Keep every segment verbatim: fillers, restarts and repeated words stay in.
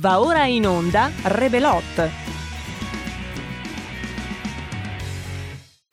Va ora in onda Rebelotta.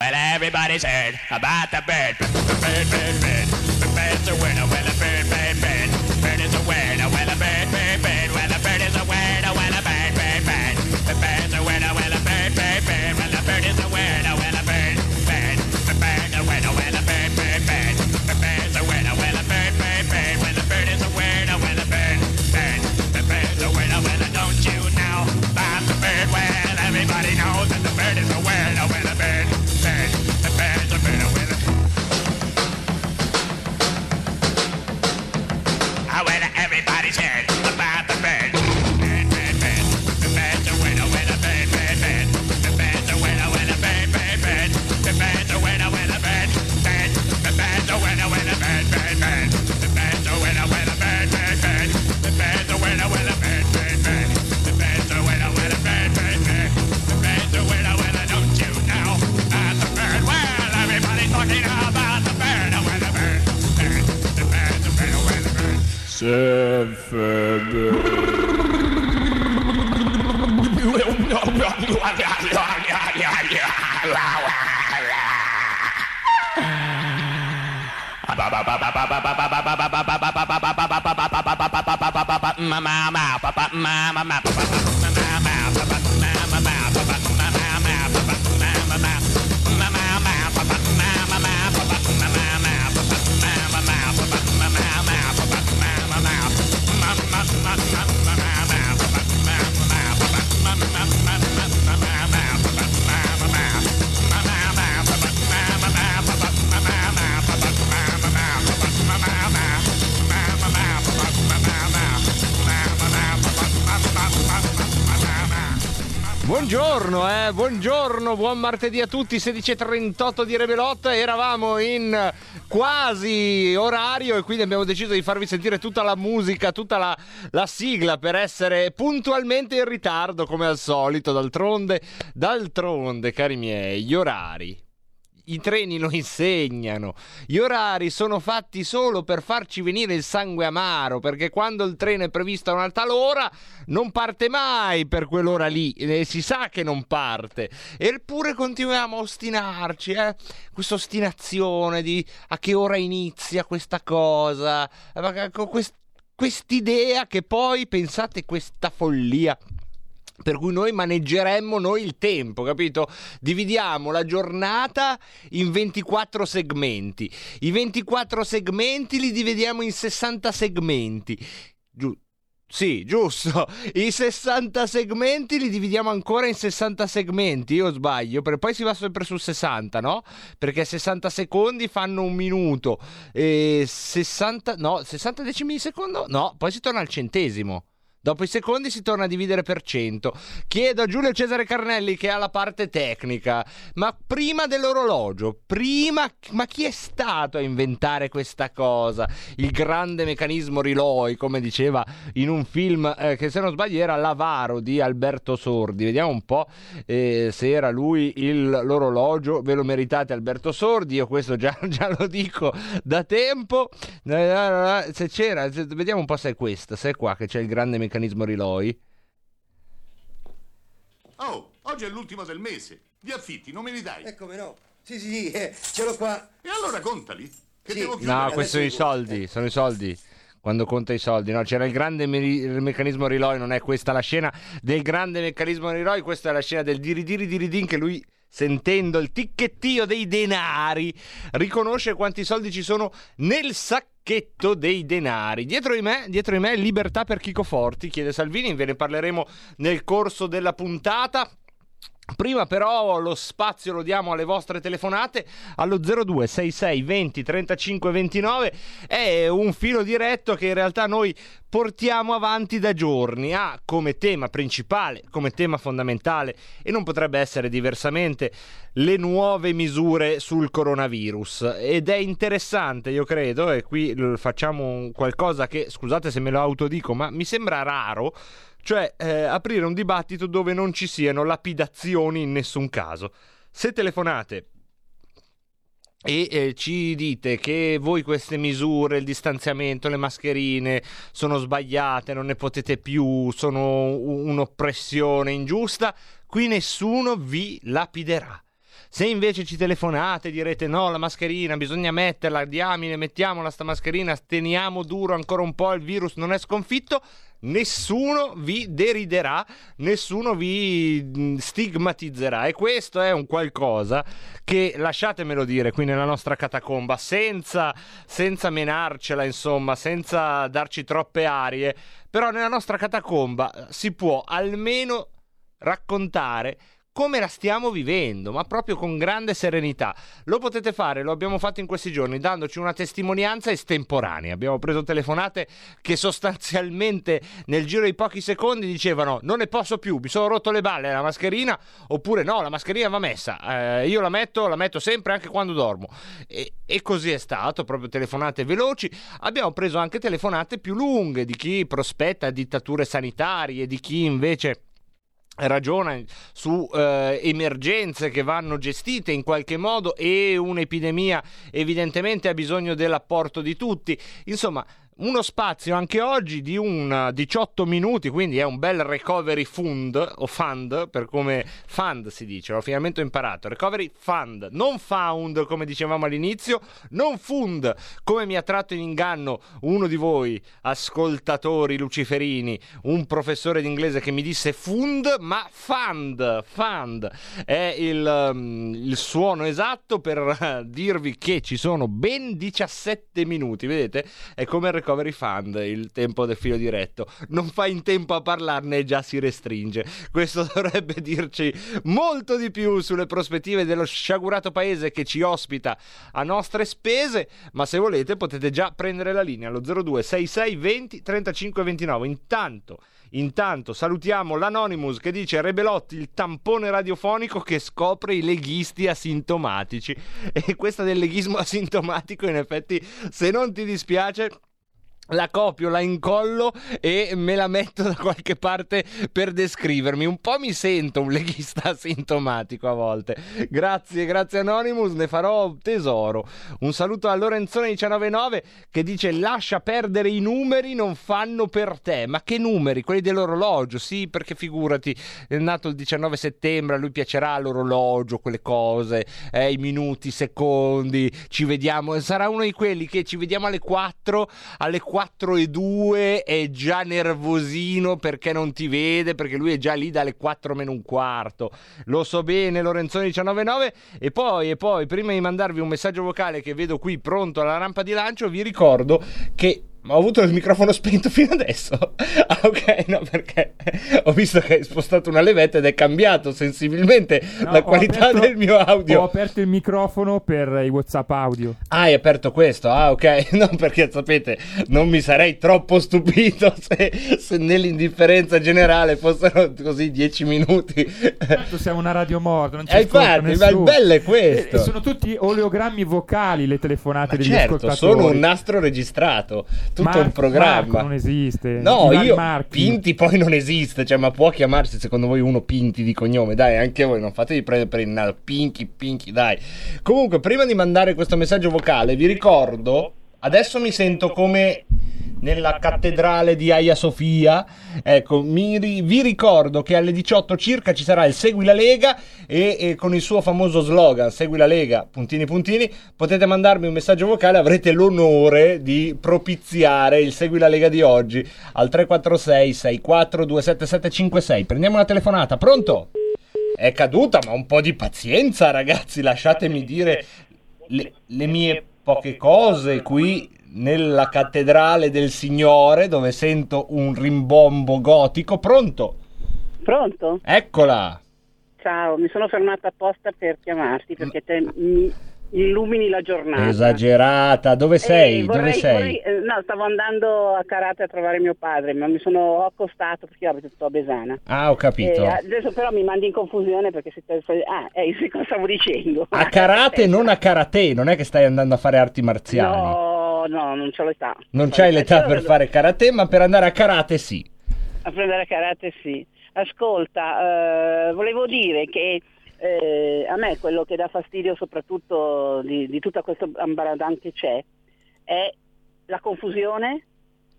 Well, everybody's heard about the bird. The bird, bird, bird. The bird's a winner. Well, the bird, bird, bird. The bird is a winner. Well, the bird, bird, bird. Well, the bird is a winner. Well, the bird, bird, bird. The bird's a winner. Well, the bird, bird, bird. Well, the bird is a winner. Well, the bird, bird. The bird's a winner. Well, the bird, bird, bird. The bird's a winner. Well, the bird, bird, bird. Well, the bird is a winner. Well, the bird, bird. The bird's a winner. Well, don't you know about the bird? Well, everybody knows that the bird is a winner. Well, the bird. Mamma, papà, mamma, papà, mamma, papà, mamma, papà, mamma, papà, mamma, mamma, papà, mamma, papà, mamma, papà, mamma, papà, mamma, papà, mamma, mamma, mamma. Buongiorno, eh, buongiorno, buon martedì a tutti, sedici e trentotto di Rebelotta, eravamo in quasi orario e quindi abbiamo deciso di farvi sentire tutta la musica, tutta la, la sigla per essere puntualmente in ritardo come al solito, d'altronde, d'altronde cari miei, gli orari. I treni lo insegnano, gli orari sono fatti solo per farci venire il sangue amaro, perché quando il treno è previsto a una tal ora non parte mai per quell'ora lì, eh, si sa che non parte, eppure continuiamo a ostinarci, eh? Questa ostinazione di a che ora inizia questa cosa, quest- quest'idea che poi, pensate, questa follia per cui noi maneggeremmo noi il tempo, capito? Dividiamo la giornata in ventiquattro segmenti, i ventiquattro segmenti li dividiamo in sessanta segmenti, giù. Sì, giusto, i sessanta segmenti li dividiamo ancora in sessanta segmenti, io sbaglio, per poi si va sempre su sessanta, no? Perché sessanta secondi fanno un minuto, e sessanta, no, sessanta decimi di secondo, no, poi si torna al centesimo. Dopo i secondi si torna a dividere per cento. Chiedo a Giulio Cesare Carnelli che ha la parte tecnica, ma prima dell'orologio, prima, ma chi è stato a inventare questa cosa? Il grande meccanismo Riloi, come diceva in un film eh, che se non sbaglio era L'Avaro di Alberto Sordi. Vediamo un po' eh, se era lui il, l'orologio. Ve lo meritate Alberto Sordi, io questo già, già lo dico da tempo. Se c'era, se, vediamo un po' se è questa, se è qua che c'è il grande meccanismo Riloi. Oh, oggi è l'ultimo del mese. Gli affitti non me li dai? Ecco, no. Sì, sì, sì, eh, ce l'ho qua. E allora contali. Che sì. Devo chiudere. No, questi sono i soldi, eh. sono i soldi. Quando conta i soldi, no? C'era il grande me- il meccanismo Riloi, non è questa la scena del grande meccanismo Riloi, questa è la scena del diri diri diri din che lui, sentendo il ticchettio dei denari, riconosce quanti soldi ci sono nel sacchetto dei denari. Dietro di me, dietro di me, libertà per Chico Forti, chiede Salvini, ve ne parleremo nel corso della puntata. Prima però lo spazio lo diamo alle vostre telefonate allo zero due sessantasei venti trentacinque ventinove, è un filo diretto che in realtà noi portiamo avanti da giorni, ha ah, come tema principale, come tema fondamentale e non potrebbe essere diversamente le nuove misure sul coronavirus, ed è interessante, io credo, e qui facciamo qualcosa che, scusate se me lo autodico, ma mi sembra raro, cioè eh, aprire un dibattito dove non ci siano lapidazioni in nessun caso. Se telefonate E eh, ci dite che voi queste misure, il distanziamento, le mascherine sono sbagliate, non ne potete più, sono un'oppressione ingiusta, qui nessuno vi lapiderà. Se invece ci telefonate e direte no, la mascherina bisogna metterla, diamine, mettiamola sta mascherina, teniamo duro ancora un po', il virus non è sconfitto, nessuno vi deriderà, nessuno vi stigmatizzerà, e questo è un qualcosa che, lasciatemelo dire, qui nella nostra catacomba, senza, senza menarcela, insomma, senza darci troppe arie, però nella nostra catacomba si può almeno raccontare come la stiamo vivendo, ma proprio con grande serenità. Lo potete fare, lo abbiamo fatto in questi giorni, dandoci una testimonianza estemporanea. Abbiamo preso telefonate che sostanzialmente nel giro di pochi secondi dicevano non ne posso più, mi sono rotto le balle la mascherina, oppure no, la mascherina va messa, eh, io la metto, la metto sempre anche quando dormo. E, e così è stato, proprio telefonate veloci. Abbiamo preso anche telefonate più lunghe di chi prospetta dittature sanitarie, di chi invece ragiona su eh, emergenze che vanno gestite in qualche modo, e un'epidemia evidentemente ha bisogno dell'apporto di tutti. Insomma, uno spazio anche oggi di un diciotto minuti, quindi è un bel recovery fund, o fund, per come fund si dice, ho finalmente imparato, recovery fund, non found come dicevamo all'inizio, non fund come mi ha tratto in inganno uno di voi ascoltatori luciferini, un professore d'inglese che mi disse fund, ma fund, fund è il, um, il suono esatto per uh, dirvi che ci sono ben diciassette minuti, vedete, è come il Recovery Fund, il tempo del filo diretto, non fa in tempo a parlarne e già si restringe. Questo dovrebbe dirci molto di più sulle prospettive dello sciagurato paese che ci ospita a nostre spese, ma se volete potete già prendere la linea allo zero due sei sei venti trentacinque ventinove. Intanto Intanto salutiamo l'Anonymous che dice Rebelotti il tampone radiofonico che scopre i leghisti asintomatici, e questa del leghismo asintomatico in effetti, se non ti dispiace, la copio, la incollo e me la metto da qualche parte per descrivermi. Un po' mi sento un leghista asintomatico a volte. Grazie, grazie Anonymous, ne farò tesoro. Un saluto a Lorenzone uno nove nove che dice lascia perdere i numeri, non fanno per te. Ma che numeri? Quelli dell'orologio? Sì, perché figurati, è nato il diciannove settembre, a lui piacerà l'orologio, quelle cose, eh, i minuti, i secondi, ci vediamo. Sarà uno di quelli che ci vediamo alle quattro, alle quattro quattro e due è già nervosino perché non ti vede, perché lui è già lì dalle quattro meno un quarto. Lo so bene, Lorenzoni uno nove nove. E poi, e poi, prima di mandarvi un messaggio vocale che vedo qui pronto alla rampa di lancio, vi ricordo che ho avuto il microfono spento fino adesso. Ah, ok, no, perché ho visto che hai spostato una levetta ed è cambiato sensibilmente no, la qualità aperto, del mio audio. Ho aperto il microfono per i WhatsApp audio. Ah, hai aperto questo? Ah, ok. No, perché sapete, non mi sarei troppo stupito se, se nell'indifferenza generale fossero così dieci minuti. Tanto siamo una radio morta, non ci ascolta nessuno. Ma il bello è questo. E, e sono tutti oleogrammi vocali le telefonate ma degli certo, ascoltatori. Certo, sono un nastro registrato. Tutto Marco, un programma Marco non esiste. No, io Marchi. Pinti poi non esiste, cioè, ma può chiamarsi secondo voi uno Pinti di cognome? Dai, anche voi non fatevi prendere per il naso. Pinchi, Pinchi, dai. Comunque, prima di mandare questo messaggio vocale, vi ricordo, adesso mi sento come nella cattedrale di Hagia Sofia, ecco, mi ri- vi ricordo che alle diciotto circa ci sarà il Segui la Lega e, e con il suo famoso slogan Segui la Lega, puntini puntini, potete mandarmi un messaggio vocale, avrete l'onore di propiziare il Segui la Lega di oggi al tre quattro sei sei quattro due sette sette cinque sei. Prendiamo una telefonata, pronto? È caduta, ma un po' di pazienza ragazzi, lasciatemi dire le, le mie poche cose qui nella cattedrale del Signore, dove sento un rimbombo gotico. Pronto? Pronto? Eccola. Ciao, mi sono fermata apposta per chiamarti perché te mi illumini la giornata. Esagerata. Dove sei? Eh, vorrei, dove sei? Vorrei, no, stavo andando a Carate a trovare mio padre, ma mi sono accostato perché io abito a Besana. Ah, ho capito. E adesso però mi mandi in confusione perché se te... ah, eh, cosa stavo dicendo? A Carate, non a Karate, non è che stai andando a fare arti marziali. No. No, non c'ho l'età. Non c'hai l'età per fare karate, ma per andare a karate sì. A prendere karate sì. Ascolta, eh, volevo dire che eh, a me quello che dà fastidio soprattutto di, di tutto questo ambaradan che c'è è la confusione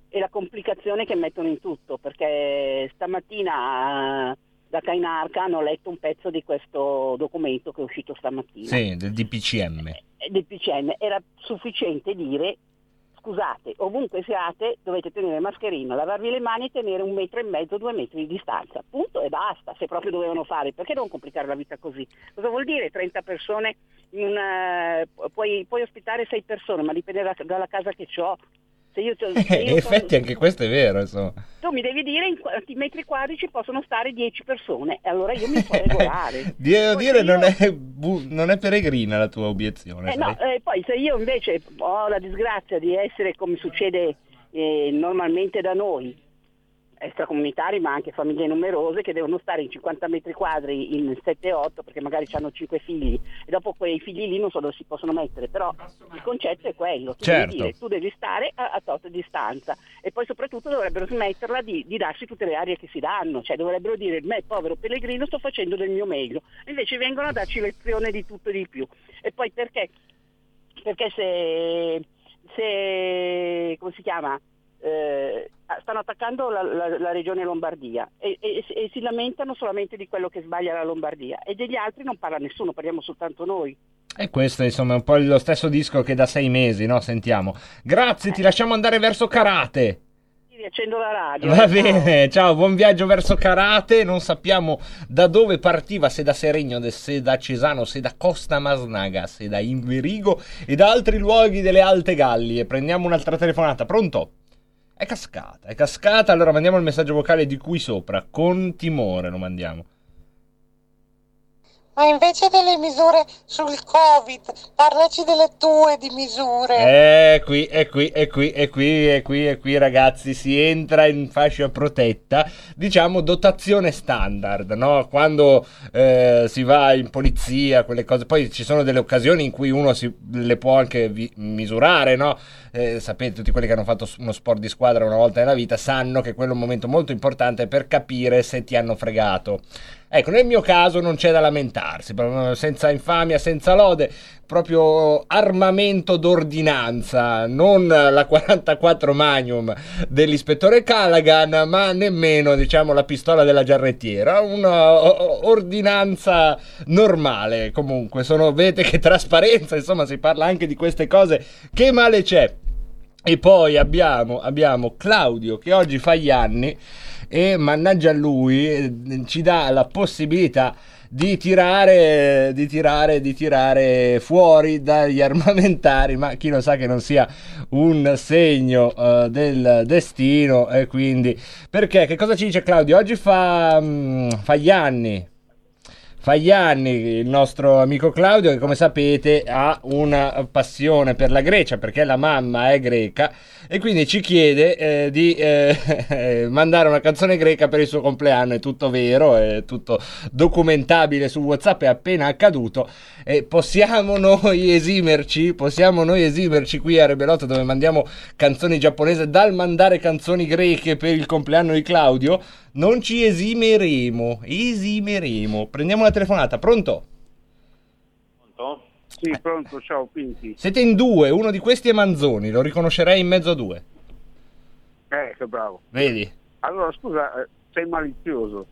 e la complicazione che mettono in tutto, perché stamattina da Kainarca hanno letto un pezzo di questo documento che è uscito stamattina. Sì, del D P C M. D P C M. Era sufficiente dire: scusate, ovunque siate dovete tenere mascherina, lavarvi le mani e tenere un metro e mezzo, due metri di distanza, punto e basta. Se proprio dovevano fare, perché non complicare la vita così? Cosa vuol dire trenta persone in una... puoi, puoi ospitare sei persone, ma dipende da, dalla casa che ho. Se io, se io in effetti sono... anche questo è vero, insomma. Tu mi devi dire in quanti metri quadrici possono stare dieci persone, e allora io mi so regolare. Devo poi dire, io... non, è bu... non è peregrina la tua obiezione. Eh no, eh, poi se io invece ho la disgrazia di essere, come succede eh, normalmente da noi, extracomunitari, ma anche famiglie numerose che devono stare in cinquanta metri quadri in sette otto, perché magari hanno cinque figli, e dopo quei figli lì non so dove si possono mettere, però il concetto è quello, tu, certo, devi dire, tu devi stare a, a tot distanza, e poi soprattutto dovrebbero smetterla di, di darsi tutte le arie che si danno, cioè dovrebbero dire: me povero pellegrino sto facendo del mio meglio, invece vengono a darci lezione di tutto e di più. E poi perché? Perché se, se come si chiama? Eh, stanno attaccando la, la, la regione Lombardia e, e, e si lamentano solamente di quello che sbaglia la Lombardia, e degli altri non parla nessuno, parliamo soltanto noi. E questo insomma è un po' lo stesso disco che da sei mesi, no? Sentiamo. Grazie, eh. ti lasciamo andare verso Karate. Accendo la radio. Va bene, ciao, buon viaggio verso Karate. Non sappiamo da dove partiva, se da Seregno, se da Cesano, se da Costa Masnaga, se da Inverigo e da altri luoghi delle Alte Gallie. Prendiamo un'altra telefonata. Pronto? È cascata, è cascata, allora mandiamo il messaggio vocale di qui sopra, con timore lo mandiamo. Ma invece delle misure sul Covid, parlaci delle tue di misure. Eh, qui, è qui, è qui, è qui, è qui, è qui, ragazzi, si entra in fascia protetta, diciamo dotazione standard, no? Quando eh, si va in polizia, quelle cose, poi ci sono delle occasioni in cui uno si, le può anche vi, misurare, no? Eh, sapete, tutti quelli che hanno fatto uno sport di squadra una volta nella vita sanno che quello è un momento molto importante per capire se ti hanno fregato. Ecco, nel mio caso non c'è da lamentarsi, senza infamia, senza lode, proprio armamento d'ordinanza, non la quarantaquattro Magnum dell'ispettore Callaghan, ma nemmeno, diciamo, la pistola della giarrettiera, un'ordinanza normale. Comunque, sono, vedete che trasparenza, insomma, si parla anche di queste cose, che male c'è? E poi abbiamo, abbiamo Claudio che oggi fa gli anni, e mannaggia a lui, ci dà la possibilità di tirare di tirare di tirare fuori dagli armamentari, ma chi lo sa che non sia un segno uh, del destino. E quindi, perché, che cosa ci dice Claudio? Oggi fa mh, fa gli anni Fa gli anni il nostro amico Claudio, che come sapete ha una passione per la Grecia, perché la mamma è greca, e quindi ci chiede eh, di eh, mandare una canzone greca per il suo compleanno. È tutto vero, è tutto documentabile su WhatsApp, è appena accaduto, e possiamo noi esimerci, possiamo noi esimerci qui a Rebelotta, dove mandiamo canzoni giapponese, dal mandare canzoni greche per il compleanno di Claudio? Non ci esimeremo, esimeremo. Prendiamo la telefonata, pronto? Pronto? Sì, pronto, ciao Pinti. Siete in due, uno di questi è Manzoni, lo riconoscerei in mezzo a due. Eh, che bravo. Vedi? Allora, scusa, sei malizioso,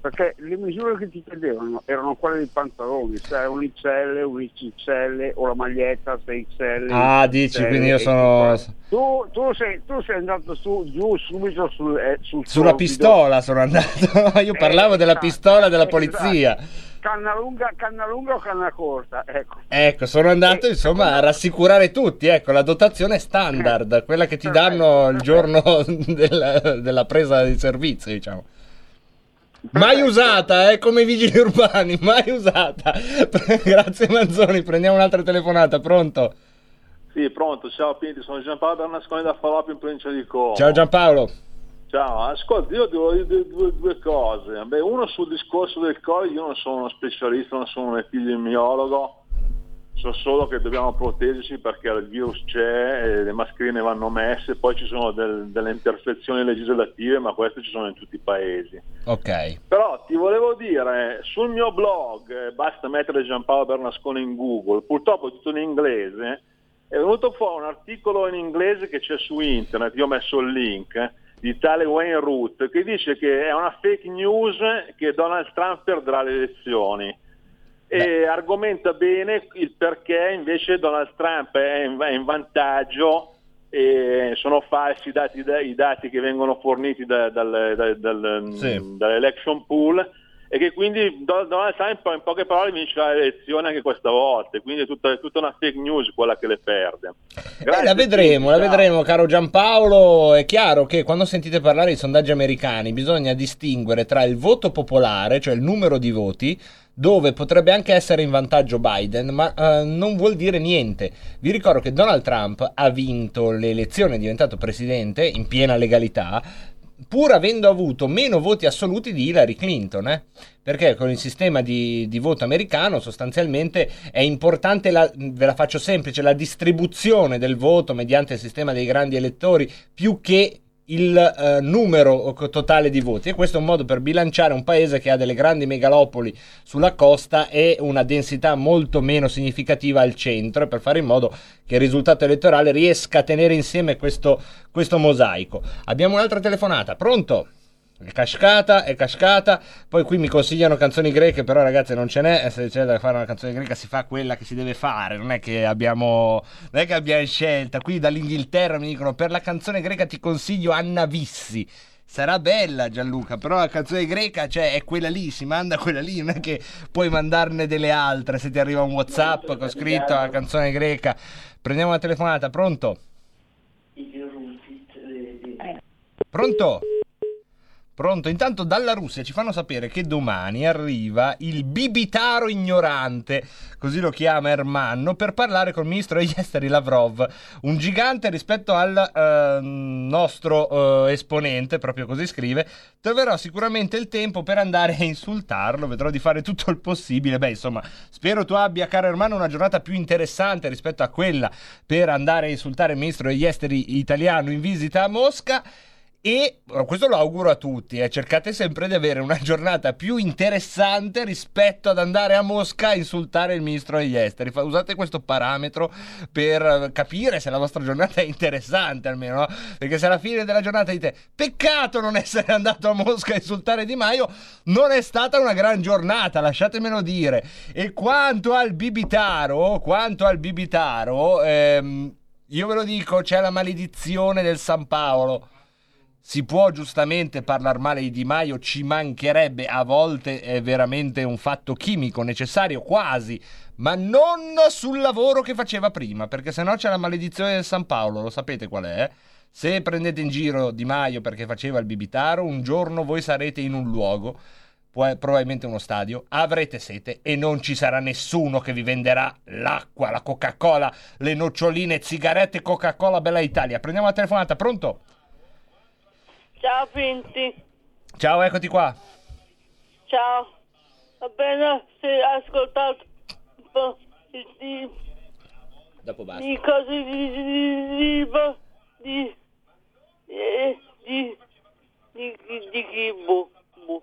perché le misure che ti chiedevano erano quelle dei pantaloni, cioè un X L, un X X L, o la maglietta sei X L. Ah, dici, X L, quindi io sono... Tu, tu, sei, tu sei andato su, giù subito sul... Eh, sul Sulla pistola video. Sono andato, io parlavo eh, della esatto, pistola della polizia. Esatto. Canna lunga, canna lunga o canna corta, ecco. Ecco, sono andato, eh, insomma, eh, a rassicurare tutti, ecco, la dotazione standard, eh, quella che ti danno il giorno della, della presa di servizio, diciamo. Mai usata, eh, come i vigili urbani, mai usata. Grazie Manzoni, prendiamo un'altra telefonata, pronto? Sì, pronto, ciao Pinti, sono Gianpaolo Danascondi da Falloppio in provincia di Como. Ciao Gianpaolo. Ciao, ascolta, io devo dire due, due cose. Beh, uno sul discorso del Covid, io non sono uno specialista, non sono un epidemiologo, So solo che dobbiamo proteggerci perché il virus c'è, le mascherine vanno messe, poi ci sono del, delle imperfezioni legislative, ma queste ci sono in tutti i paesi. Ok. Però ti volevo dire, sul mio blog, basta mettere Gianpaolo Danascondi in Google, purtroppo è tutto in inglese, è venuto fuori un articolo in inglese che c'è su internet, io ho messo il link, eh, di tale Wayne Root, che dice che è una fake news che Donald Trump perderà le elezioni. Beh. E argomenta bene il perché invece Donald Trump è in, è in vantaggio e sono falsi i dati, i dati che vengono forniti da, dal, dal, dal, sì. dall'election pool, e che quindi Donald Trump in poche parole vince l'elezione anche questa volta, quindi è tutta, è tutta una fake news quella che le perde. Eh, la vedremo, la vedremo caro Gianpaolo. È chiaro che quando sentite parlare di sondaggi americani bisogna distinguere tra il voto popolare, cioè il numero di voti, dove potrebbe anche essere in vantaggio Biden, ma uh, non vuol dire niente. Vi ricordo che Donald Trump ha vinto le elezioni, è diventato presidente in piena legalità, pur avendo avuto meno voti assoluti di Hillary Clinton, eh? Perché con il sistema di, di voto americano sostanzialmente è importante, la, ve la faccio semplice, la distribuzione del voto mediante il sistema dei grandi elettori più che il uh, numero totale di voti, e questo è un modo per bilanciare un paese che ha delle grandi megalopoli sulla costa e una densità molto meno significativa al centro, per fare in modo che il risultato elettorale riesca a tenere insieme questo, questo mosaico. Abbiamo un'altra telefonata, pronto? È cascata, è cascata. Poi qui mi consigliano canzoni greche, però ragazzi non ce n'è, se c'è da fare una canzone greca si fa quella che si deve fare, non è che abbiamo non è che abbiamo scelta. Qui dall'Inghilterra mi dicono per la canzone greca ti consiglio Anna Vissi. Sarà bella Gianluca, però la canzone greca, cioè, è quella lì, si manda quella lì, non è che puoi mandarne delle altre. Se ti arriva un WhatsApp con scritto la canzone greca. Prendiamo la telefonata, pronto? Pronto? Pronto, intanto dalla Russia ci fanno sapere che domani arriva il bibitaro ignorante, così lo chiama Ermanno, per parlare col ministro degli esteri Lavrov, un gigante rispetto al eh, nostro eh, esponente, proprio così scrive. Troverò sicuramente il tempo per andare a insultarlo, vedrò di fare tutto il possibile. Beh, insomma, spero tu abbia, caro Ermanno, una giornata più interessante rispetto a quella per andare a insultare il ministro degli esteri italiano in visita a Mosca. E questo lo auguro a tutti, eh. Cercate sempre di avere una giornata più interessante rispetto ad andare a Mosca a insultare il ministro degli esteri. Usate questo parametro per capire se la vostra giornata è interessante almeno, no? Perché se alla fine della giornata dite peccato non essere andato a Mosca a insultare Di Maio, non è stata una gran giornata, lasciatemelo dire. E quanto al bibitaro, quanto al bibitaro, ehm, io ve lo dico, c'è la maledizione del San Paolo. Si può giustamente parlare male di Di Maio, ci mancherebbe, a volte è veramente un fatto chimico necessario, quasi, ma non sul lavoro che faceva prima, perché sennò c'è la maledizione del San Paolo, lo sapete qual è? Se prendete in giro Di Maio perché faceva il bibitaro, un giorno voi sarete in un luogo, probabilmente uno stadio, avrete sete e non ci sarà nessuno che vi venderà l'acqua, la Coca-Cola, le noccioline, sigarette, Coca-Cola, bella Italia. Prendiamo la telefonata, pronto? Ciao Pinti. Ciao, eccoti qua. Ciao. Va bene, se hai ascoltato un po' di... Dopo basta. Di cose di... di... di... di... di... di chi? Boh. Boh.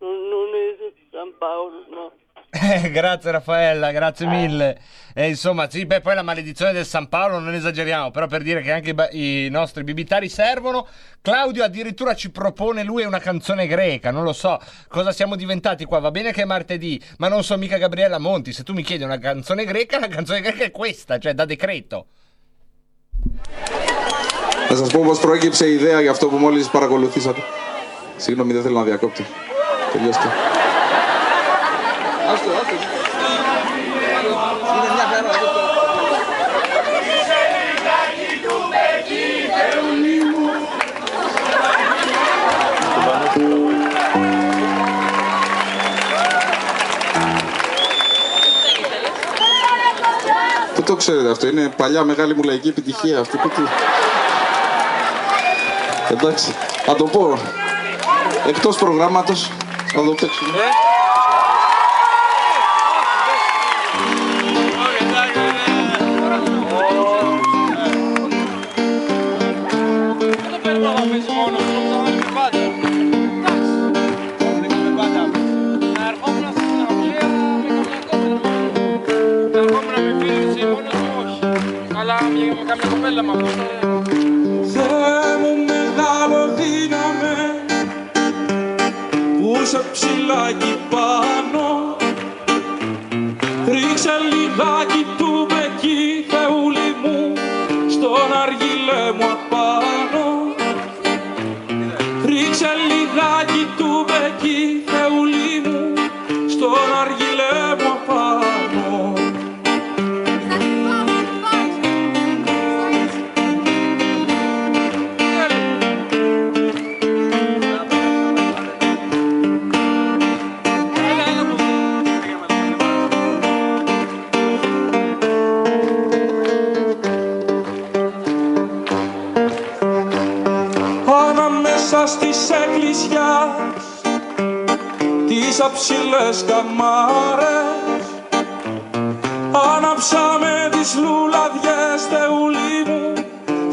Non è San Paolo, no. Eh, grazie Raffaella, grazie mille. Eh, insomma, sì, beh, poi la maledizione del San Paolo non esageriamo, però per dire che anche i, ba- i nostri bibitari servono. Claudio addirittura ci propone lui una canzone greca, non lo so cosa siamo diventati qua. Va bene che è martedì, ma non so mica Gabriella Monti. Se tu mi chiedi una canzone greca, la canzone greca è questa, cioè da decreto. Θα σας πω πως προέκυψε ιδέα για αυτό που μόλις παρακολουθήσατε. Συγγνώμη, δεν θέλω να διακόπτω. Τελειώστε. Άστο, άστο. Είναι μια χαρά. Πού το ξέρετε αυτό, είναι παλιά μεγάλη μου λαϊκή επιτυχία αυτή. Εντάξει, θα το πω. Εκτός προγράμματος, θα το παίξουμε. bella mamma. Siamo nella rovina me, usapci laghi pano, ricelli laghi tu becchi te ulimu, stonargli le mua pano, ricelli laghi tu becchi te ulimu, stonargli le mua pano. Στις εκκλησιάς, τις αψιλές καμάρες, ανάψαμε τις λουλαδιές θεούλη μου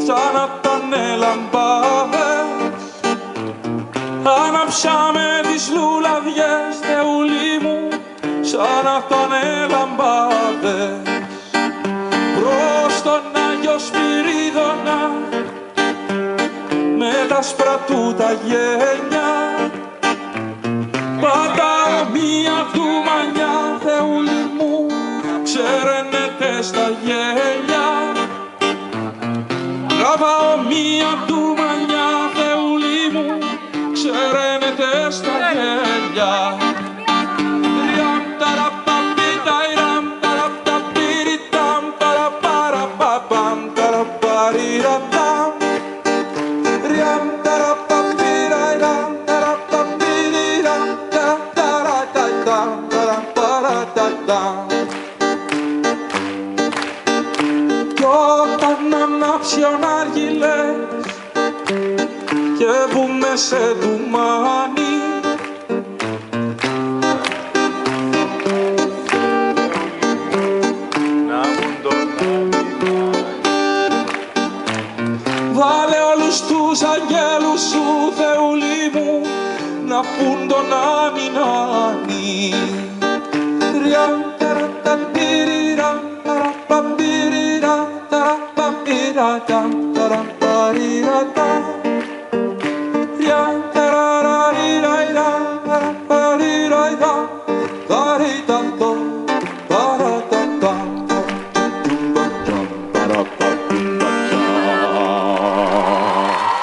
σαν να τανε λαμπάδες, ανάψαμε τις λουλαδιές θεούλη μου σαν να τανε λαμπάδες. Προς τον Άγιο Σπυρίδωνα με τα σπρατούτα γένια, πάντα μία δουμανιά θεούλη μου ξερενέται στα γέλια. Γραβάω μία δουμανιά θεούλη μου ξερενέται στα γέλια. Και βούμε σε δουμάνι, βάλε όλους τους αγγέλους σου θεούλη μου να πουν τον αμινάνι. Ριαν ταραταπίρι ραμ ταραπαμπίρι ραμ ταραπαμπίρι ραμ ταραπάρι ραμ.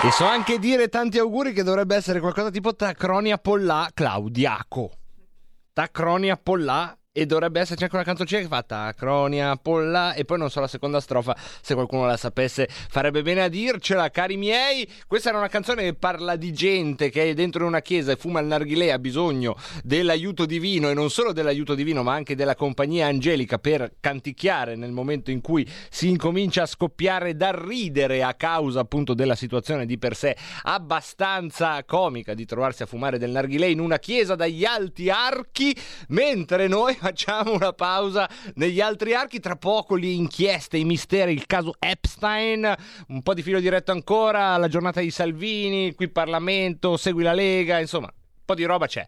E so anche dire tanti auguri che dovrebbe essere qualcosa tipo Tacronia Pollà Claudiaco. Tacronia Pollà. E dovrebbe esserci anche una canzoncina che fa Tacronia Pollà. E poi non so la seconda strofa, se qualcuno la sapesse farebbe bene a dircela, cari miei. Questa era una canzone che parla di gente che è dentro una chiesa e fuma il narghilè, ha bisogno dell'aiuto divino, e non solo dell'aiuto divino ma anche della compagnia angelica per canticchiare nel momento in cui si incomincia a scoppiare da ridere a causa appunto della situazione di per sé abbastanza comica di trovarsi a fumare del narghilè in una chiesa dagli alti archi. Mentre noi facciamo una pausa negli altri archi, tra poco le inchieste, i misteri, il caso Epstein, un po' di filo diretto ancora, la giornata di Salvini, qui Parlamento, segui la Lega, insomma, un po' di roba c'è.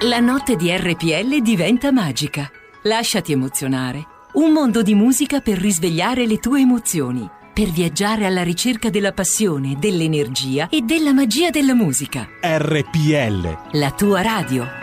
La notte di R P L diventa magica. Lasciati emozionare. Un mondo di musica per risvegliare le tue emozioni, per viaggiare alla ricerca della passione, dell'energia e della magia della musica. R P L, la tua radio.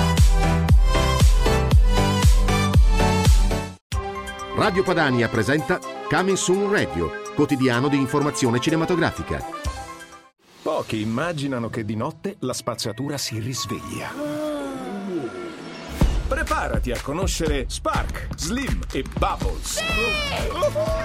Radio Padania presenta Coming Soon Radio, quotidiano di informazione cinematografica. Pochi immaginano che di notte la spazzatura si risveglia. Preparati a conoscere Spark, Slim e Bubbles. Sì!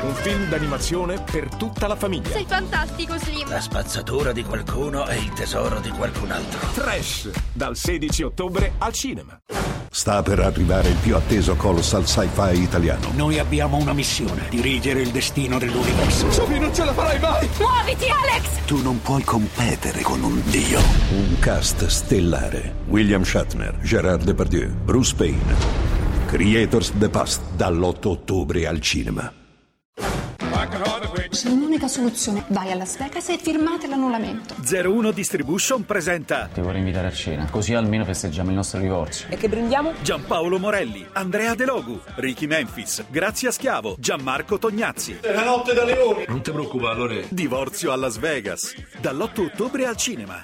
Un film d'animazione per tutta la famiglia. Sei fantastico, Slim. La spazzatura di qualcuno è il tesoro di qualcun altro. Trash, dal sedici ottobre al cinema. Sta per arrivare il più atteso colossal sci-fi italiano. Noi abbiamo una missione: dirigere il destino dell'universo. Sophie, non ce la farai mai! Muoviti, Alex! Tu non puoi competere con un dio. Un cast stellare: William Shatner, Gerard Depardieu, Bruce Payne. Creators the Past, dall'otto ottobre al cinema. C'è un'unica soluzione. Vai a Las Vegas e firmate l'annullamento. zero uno Distribution presenta. Ti vorrei invitare a cena, così almeno festeggiamo il nostro divorzio. E che brindiamo? Gianpaolo Morelli, Andrea De Logu, Ricky Memphis, Grazia Schiavo, Gianmarco Tognazzi. È la notte da leone. Non ti preoccupare, Lore. Divorzio a Las Vegas, dall'otto ottobre al cinema.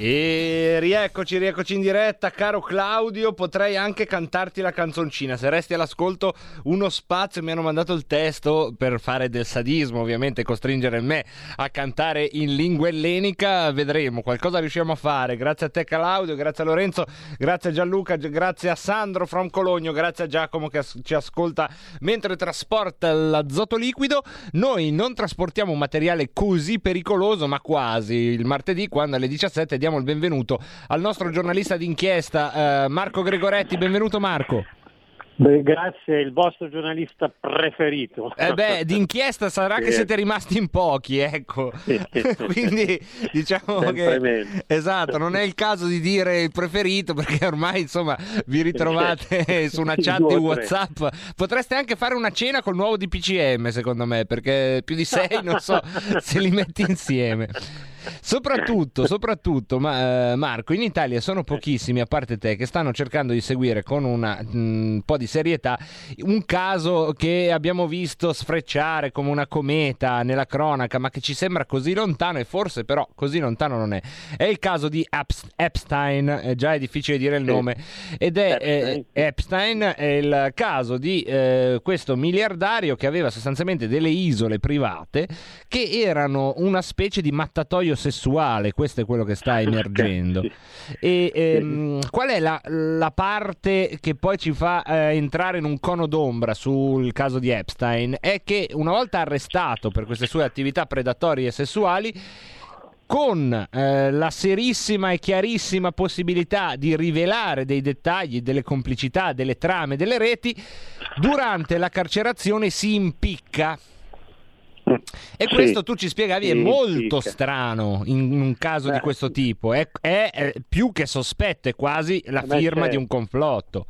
E rieccoci, rieccoci in diretta, caro Claudio. Potrei anche cantarti la canzoncina se resti all'ascolto uno spazio. Mi hanno mandato il testo per fare del sadismo, ovviamente, costringere me a cantare in lingua ellenica. Vedremo, qualcosa riusciamo a fare. Grazie a te Claudio, grazie a Lorenzo, grazie a Gianluca, grazie a Sandro from Cologno, grazie a Giacomo che ci ascolta mentre trasporta l'azoto liquido. Noi non trasportiamo un materiale così pericoloso, ma quasi. Il martedì, quando alle diciassette di il benvenuto al nostro giornalista d'inchiesta eh, Marco Gregoretti. Benvenuto Marco. Beh, grazie, il vostro giornalista preferito. Eh beh, d'inchiesta sarà sì, che siete rimasti in pochi, ecco. Sì. Quindi diciamo sempre che meno. Esatto, non è il caso di dire il preferito, perché ormai insomma vi ritrovate sì, su una chat di WhatsApp. Potreste anche fare una cena col nuovo D P C M, secondo me, perché più di sei non so se li metti insieme. Soprattutto, soprattutto ma, eh, Marco, in Italia sono pochissimi, a parte te, che stanno cercando di seguire con una, mh, un po' di serietà un caso che abbiamo visto sfrecciare come una cometa nella cronaca, ma che ci sembra così lontano, e forse però così lontano non è. È il caso di Epstein, eh, già è difficile dire il nome, ed è eh, Epstein, è il caso di eh, questo miliardario che aveva sostanzialmente delle isole private che erano una specie di mattatoio sessuale, questo è quello che sta emergendo. E ehm, qual è la, la parte che poi ci fa eh, entrare in un cono d'ombra sul caso di Epstein? È che una volta arrestato per queste sue attività predatorie e sessuali, con eh, la serissima e chiarissima possibilità di rivelare dei dettagli, delle complicità, delle trame, delle reti, durante la carcerazione si impicca. E questo sì, tu ci spiegavi sì, è molto sì. strano in un caso Beh, di questo tipo, è, è, è più che sospetto, è quasi la firma c'è. di un complotto.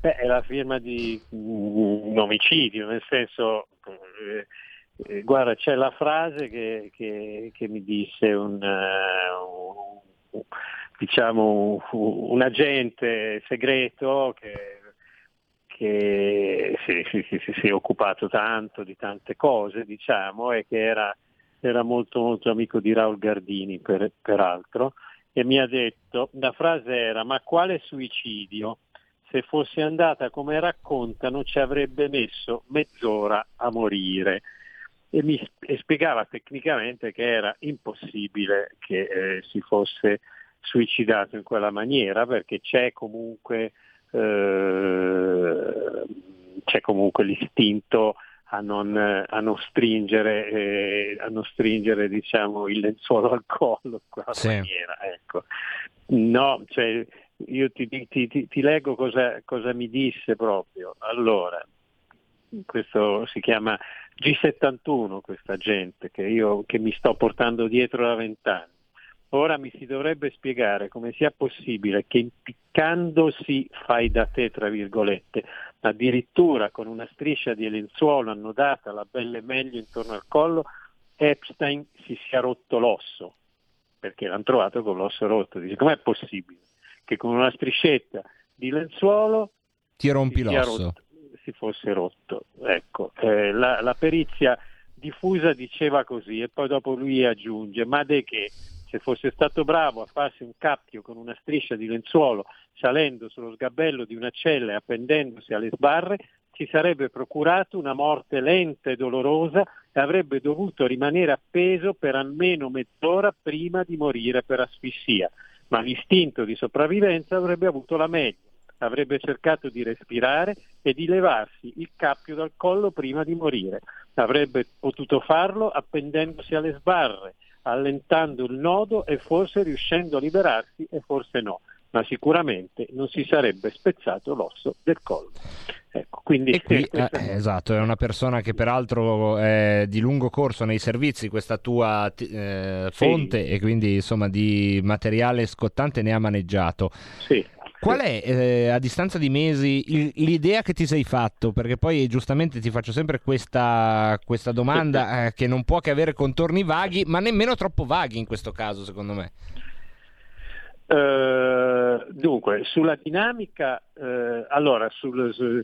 Beh, è la firma di un omicidio, nel senso, eh, eh, guarda, c'è la frase che, che, che mi disse un, uh, un diciamo un, un agente segreto che che si, si, si, si è occupato tanto di tante cose, diciamo, e che era, era molto molto amico di Raul Gardini, per, peraltro, e mi ha detto, la frase era: ma quale suicidio? Se fosse andata come raccontano ci avrebbe messo mezz'ora a morire. E mi e spiegava tecnicamente che era impossibile che eh, si fosse suicidato in quella maniera, perché c'è comunque... c'è comunque l'istinto a non, a non stringere eh, a non stringere diciamo il lenzuolo al collo in quella sì. maniera, ecco. No, cioè, io ti, ti, ti, ti leggo cosa, cosa mi disse proprio. Allora, questo si chiama G settantuno, questa gente che io che mi sto portando dietro da vent'anni. Ora mi si dovrebbe spiegare come sia possibile che impiccandosi fai da te, tra virgolette, addirittura con una striscia di lenzuolo annodata alla belle meglio intorno al collo, Epstein si sia rotto l'osso, perché l'hanno trovato con l'osso rotto. Dice: com'è possibile che con una striscetta di lenzuolo ti rompi si l'osso? Rotto, si fosse rotto. Ecco, eh, la, la perizia diffusa diceva così, e poi dopo lui aggiunge: ma de che? Se fosse stato bravo a farsi un cappio con una striscia di lenzuolo salendo sullo sgabello di una cella e appendendosi alle sbarre, si sarebbe procurato una morte lenta e dolorosa e avrebbe dovuto rimanere appeso per almeno mezz'ora prima di morire per asfissia. Ma l'istinto di sopravvivenza avrebbe avuto la meglio, avrebbe cercato di respirare e di levarsi il cappio dal collo prima di morire. Avrebbe potuto farlo appendendosi alle sbarre, allentando il nodo e forse riuscendo a liberarsi e forse no, ma sicuramente non si sarebbe spezzato l'osso del collo. Ecco, quindi e qui, eh, esatto, è una persona che peraltro è di lungo corso nei servizi, questa tua eh, fonte, sì. e quindi insomma di materiale scottante ne ha maneggiato. Sì. Qual è, eh, a distanza di mesi, l'idea che ti sei fatto? Perché poi giustamente ti faccio sempre questa, questa domanda eh, che non può che avere contorni vaghi, ma nemmeno troppo vaghi in questo caso, secondo me. Uh, dunque, sulla dinamica, uh, allora, sul, su,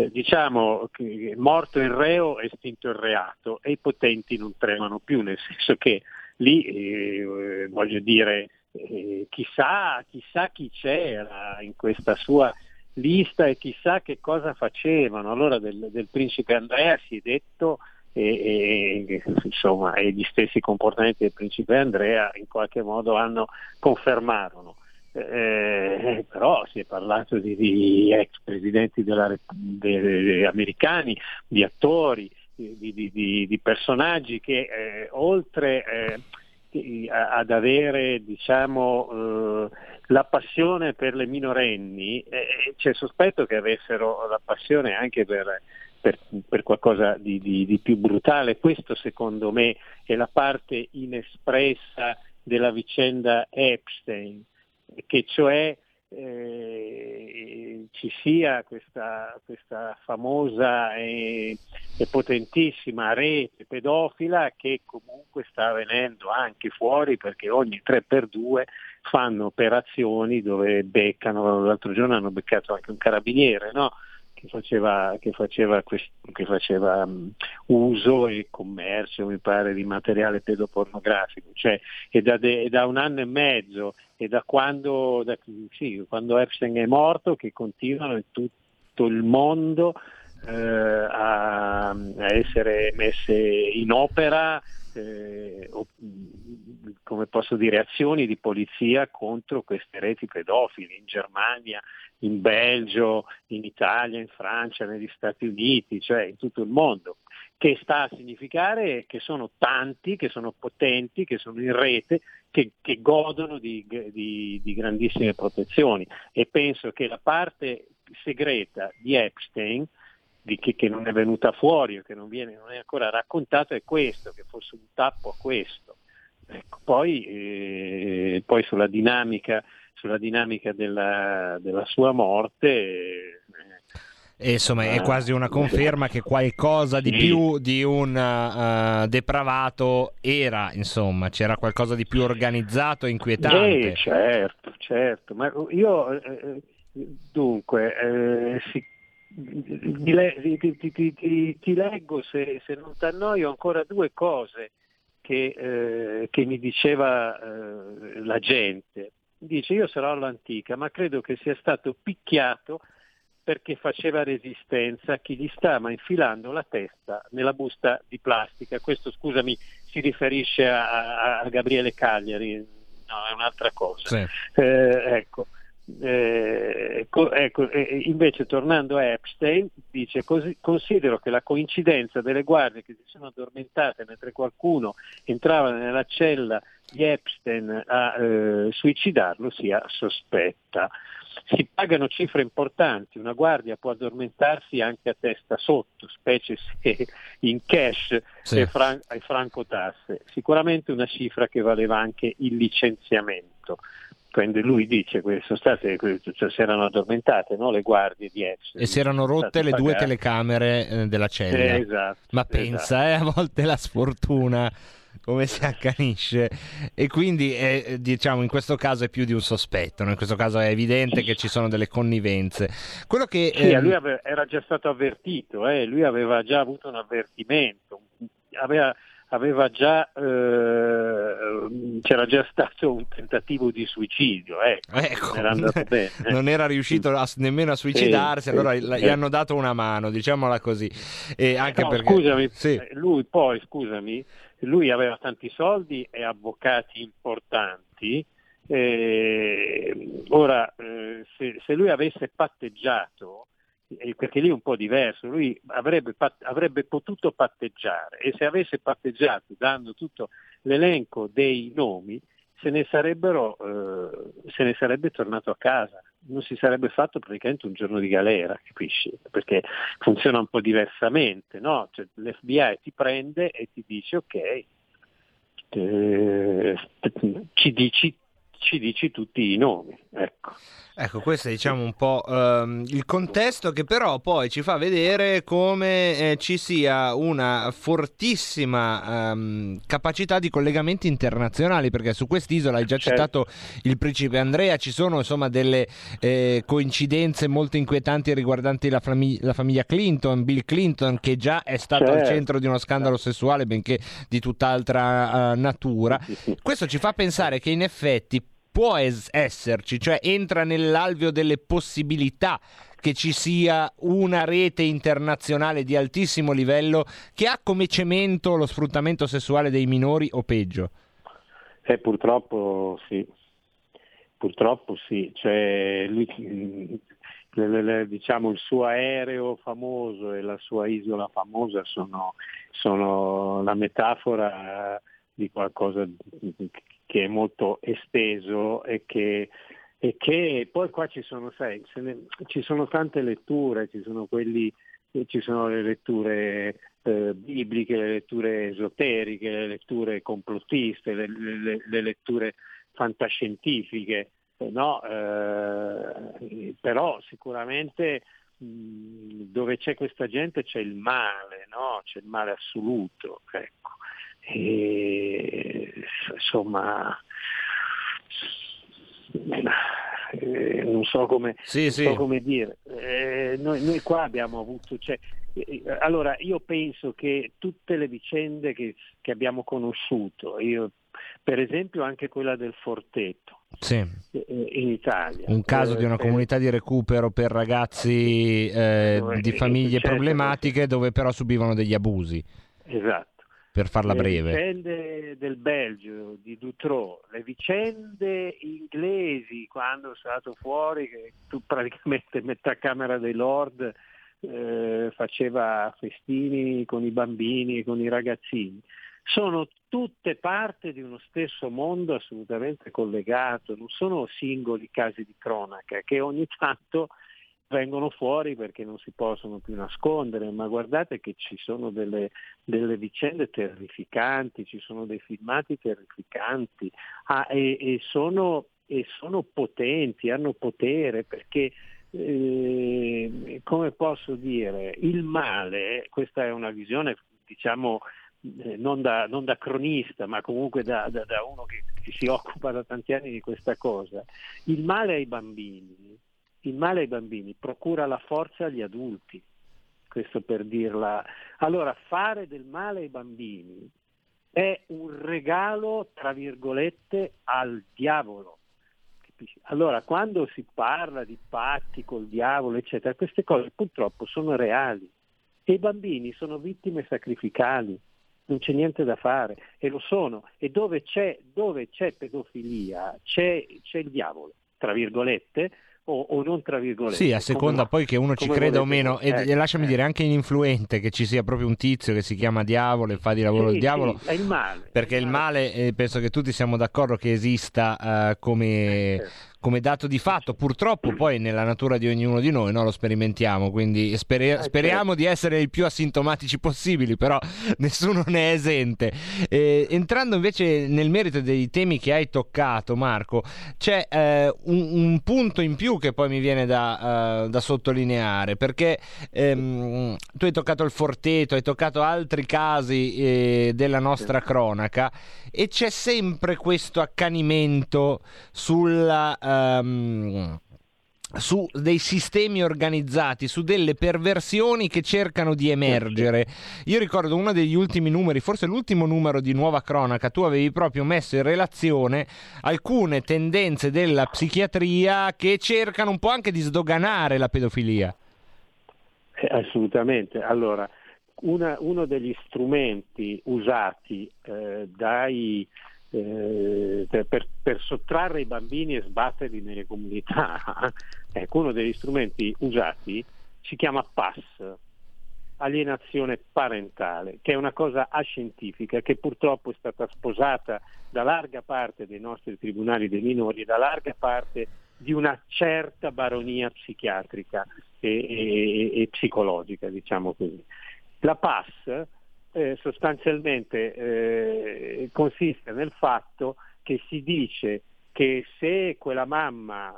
eh, diciamo, che morto il reo, estinto il reato, e i potenti non tremano più, nel senso che lì, eh, voglio dire... eh, chissà, chissà chi c'era in questa sua lista e chissà che cosa facevano. Allora del, del principe Andrea si è detto, e, e insomma e gli stessi comportamenti del principe Andrea in qualche modo hanno confermarono, eh, però si è parlato di, di ex presidenti della, de, de, de americani, di attori, di, di, di, di personaggi che eh, oltre eh, ad avere diciamo eh, la passione per le minorenni, eh, c'è il sospetto che avessero la passione anche per, per, per qualcosa di, di, di più brutale. Questo secondo me è la parte inespressa della vicenda Epstein, che cioè eh, ci sia questa, questa famosa e, e potentissima rete pedofila che comunque sta venendo anche fuori, perché ogni tre per due fanno operazioni dove beccano. L'altro giorno hanno beccato anche un carabiniere, no? che faceva, che faceva, quest- che faceva um, uso e commercio, mi pare, di materiale pedopornografico. Cioè, è da, de- è da un anno e mezzo, e da quando, da, sì, quando Epstein è morto, che continuano in tutto il mondo eh, a, a essere messe in opera, eh, o, come posso dire, azioni di polizia contro queste reti pedofili in Germania, in Belgio, in Italia, in Francia, negli Stati Uniti, cioè in tutto il mondo, che sta a significare che sono tanti, che sono potenti, che sono in rete, che, che godono di, di, di grandissime protezioni. E penso che la parte segreta di Epstein, di che, che non è venuta fuori o che non viene, non è ancora raccontata, è questo, che fosse un tappo a questo. Ecco, poi, eh, poi sulla dinamica sulla dinamica della, della sua morte, eh, e insomma è quasi una conferma che qualcosa di più di un uh, depravato era, insomma c'era qualcosa di più organizzato e inquietante. Eh, certo, certo, ma io eh, dunque eh, sì, ti, ti, ti, ti, ti leggo, se, se non t'annoio, ancora due cose che, eh, che mi diceva eh, la gente. Dice: io sarò all'antica, ma credo che sia stato picchiato perché faceva resistenza a chi gli stava infilando la testa nella busta di plastica. Questo, scusami, si riferisce a, a Gabriele Cagliari, no, è un'altra cosa. Sì. Eh, ecco, eh, co- ecco eh, invece tornando a Epstein, dice: così, considero che la coincidenza delle guardie che si sono addormentate mentre qualcuno entrava nella cella di Epstein a eh, suicidarlo sia sospetta. Si pagano cifre importanti, una guardia può addormentarsi anche a testa sotto, specie se in cash, sì, e, fran- e franco tasse. Sicuramente una cifra che valeva anche il licenziamento. Quindi lui dice che sono state, cioè, si erano addormentate, no, le guardie di Epstein. E si erano rotte le pagate. Due telecamere eh, della cella. Eh, esatto, ma pensa, esatto. Eh, a volte la sfortuna come si accanisce, e quindi è, diciamo, in questo caso è più di un sospetto, no? In questo caso è evidente che ci sono delle connivenze. Quello che sì, ehm... lui aveva, era già stato avvertito, eh? Lui aveva già avuto un avvertimento, aveva, aveva già eh, c'era già stato un tentativo di suicidio, ecco, ecco. Era andato bene. Non era riuscito a, nemmeno a suicidarsi, eh, allora eh, gli eh. hanno dato una mano, diciamola così. E anche no, perché scusami, sì. lui poi scusami Lui aveva tanti soldi e avvocati importanti. Eh, ora, eh, se, se lui avesse patteggiato, eh, perché lì è un po' diverso, lui avrebbe, pat- avrebbe potuto patteggiare, e se avesse patteggiato dando tutto l'elenco dei nomi, se ne sarebbero, eh, se ne sarebbe tornato a casa, non si sarebbe fatto praticamente un giorno di galera, capisci? Perché funziona un po' diversamente, no? Cioè, l'F B I ti prende e ti dice: ok, eh, ci dici ci dici tutti i nomi, ecco. Ecco, questo è, diciamo, un po' ehm, il contesto, che però poi ci fa vedere come eh, ci sia una fortissima ehm, capacità di collegamenti internazionali, perché su quest'isola hai già certo. citato il principe Andrea, ci sono insomma delle eh, coincidenze molto inquietanti riguardanti la, fami- la famiglia Clinton, Bill Clinton, che già è stato certo. al centro di uno scandalo sessuale, benché di tutt'altra eh, natura. Questo ci fa pensare che in effetti può es- esserci, cioè entra nell'alveo delle possibilità che ci sia una rete internazionale di altissimo livello che ha come cemento lo sfruttamento sessuale dei minori, o peggio? Eh, purtroppo sì, purtroppo sì, cioè lui, diciamo, il suo aereo famoso e la sua isola famosa sono, sono la metafora di qualcosa che è molto esteso e che, e che poi qua ci sono, sai, se ne, ci sono tante letture, ci sono quelli, ci sono le letture eh, bibliche, le letture esoteriche, le letture complottiste, le, le, le letture fantascientifiche, no? Eh, però sicuramente mh, dove c'è questa gente c'è il male, no? C'è il male assoluto, ecco. E, insomma, eh, non so come, sì, non sì. so come dire. Eh, noi, noi qua abbiamo avuto, cioè, eh, allora io penso che tutte le vicende che, che abbiamo conosciuto, io per esempio anche quella del Forteto, sì, in Italia, un caso eh, di una per... comunità di recupero per ragazzi eh, di famiglie, certo, problematiche, dove però subivano degli abusi. Esatto. Per farla breve. Le vicende del Belgio, di Dutroux, le vicende inglesi quando è stato fuori, che tu praticamente metà Camera dei Lord eh, faceva festini con i bambini e con i ragazzini. Sono tutte parte di uno stesso mondo assolutamente collegato, non sono singoli casi di cronaca che ogni tanto vengono fuori perché non si possono più nascondere, ma guardate che ci sono delle, delle vicende terrificanti, ci sono dei filmati terrificanti, ah, e, e, sono, e sono potenti, hanno potere, perché eh, come posso dire, il male, questa è una visione, diciamo, eh, non, da, non da cronista, ma comunque da, da, da uno che, che si occupa da tanti anni di questa cosa, il male ai bambini Il male ai bambini procura la forza agli adulti, questo per dirla. Allora, fare del male ai bambini è un regalo, tra virgolette, al diavolo. Allora, quando si parla di patti col diavolo, eccetera, queste cose purtroppo sono reali e i bambini sono vittime sacrificali, non c'è niente da fare, e lo sono. E dove c'è, dove c'è pedofilia, c'è, c'è il diavolo, tra virgolette, O, o non tra virgolette. Sì, a seconda come, poi che uno ci creda volete, o meno, e eh, lasciami eh. dire anche in influente che ci sia proprio un tizio che si chiama diavolo e fa di lavoro sì, il diavolo, sì, è il male, perché il male, eh, penso che tutti siamo d'accordo che esista eh, come, eh, certo. come dato di fatto, purtroppo poi nella natura di ognuno di noi, no, lo sperimentiamo, quindi spere- speriamo di essere i più asintomatici possibili, però nessuno ne è esente. Eh, entrando invece nel merito dei temi che hai toccato, Marco, c'è eh, un, un punto in più che poi mi viene da, uh, da sottolineare, perché ehm, tu hai toccato il Forteto, hai toccato altri casi eh, della nostra cronaca, e c'è sempre questo accanimento sulla... Uh, su dei sistemi organizzati, su delle perversioni che cercano di emergere. Io ricordo uno degli ultimi numeri, forse l'ultimo numero di Nuova Cronaca, tu avevi proprio messo in relazione alcune tendenze della psichiatria che cercano un po' anche di sdoganare la pedofilia. Eh, assolutamente. Allora, una, uno degli strumenti usati eh, dai Eh, per, per sottrarre i bambini e sbatterli nelle comunità, ecco, uno degli strumenti usati si chiama P A S, alienazione parentale, che è una cosa ascientifica che purtroppo è stata sposata da larga parte dei nostri tribunali dei minori e da larga parte di una certa baronia psichiatrica e, e, e psicologica, diciamo così. La P A S Eh, sostanzialmente eh, consiste nel fatto che si dice che se quella mamma,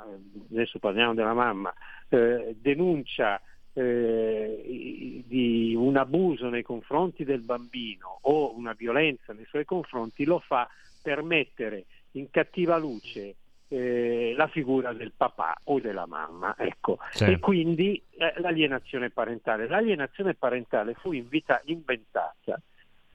adesso parliamo della mamma, eh, denuncia eh, di un abuso nei confronti del bambino o una violenza nei suoi confronti, lo fa per mettere in cattiva luce Eh, la figura del papà o della mamma, ecco, sì. E quindi eh, l'alienazione parentale l'alienazione parentale fu invita- inventata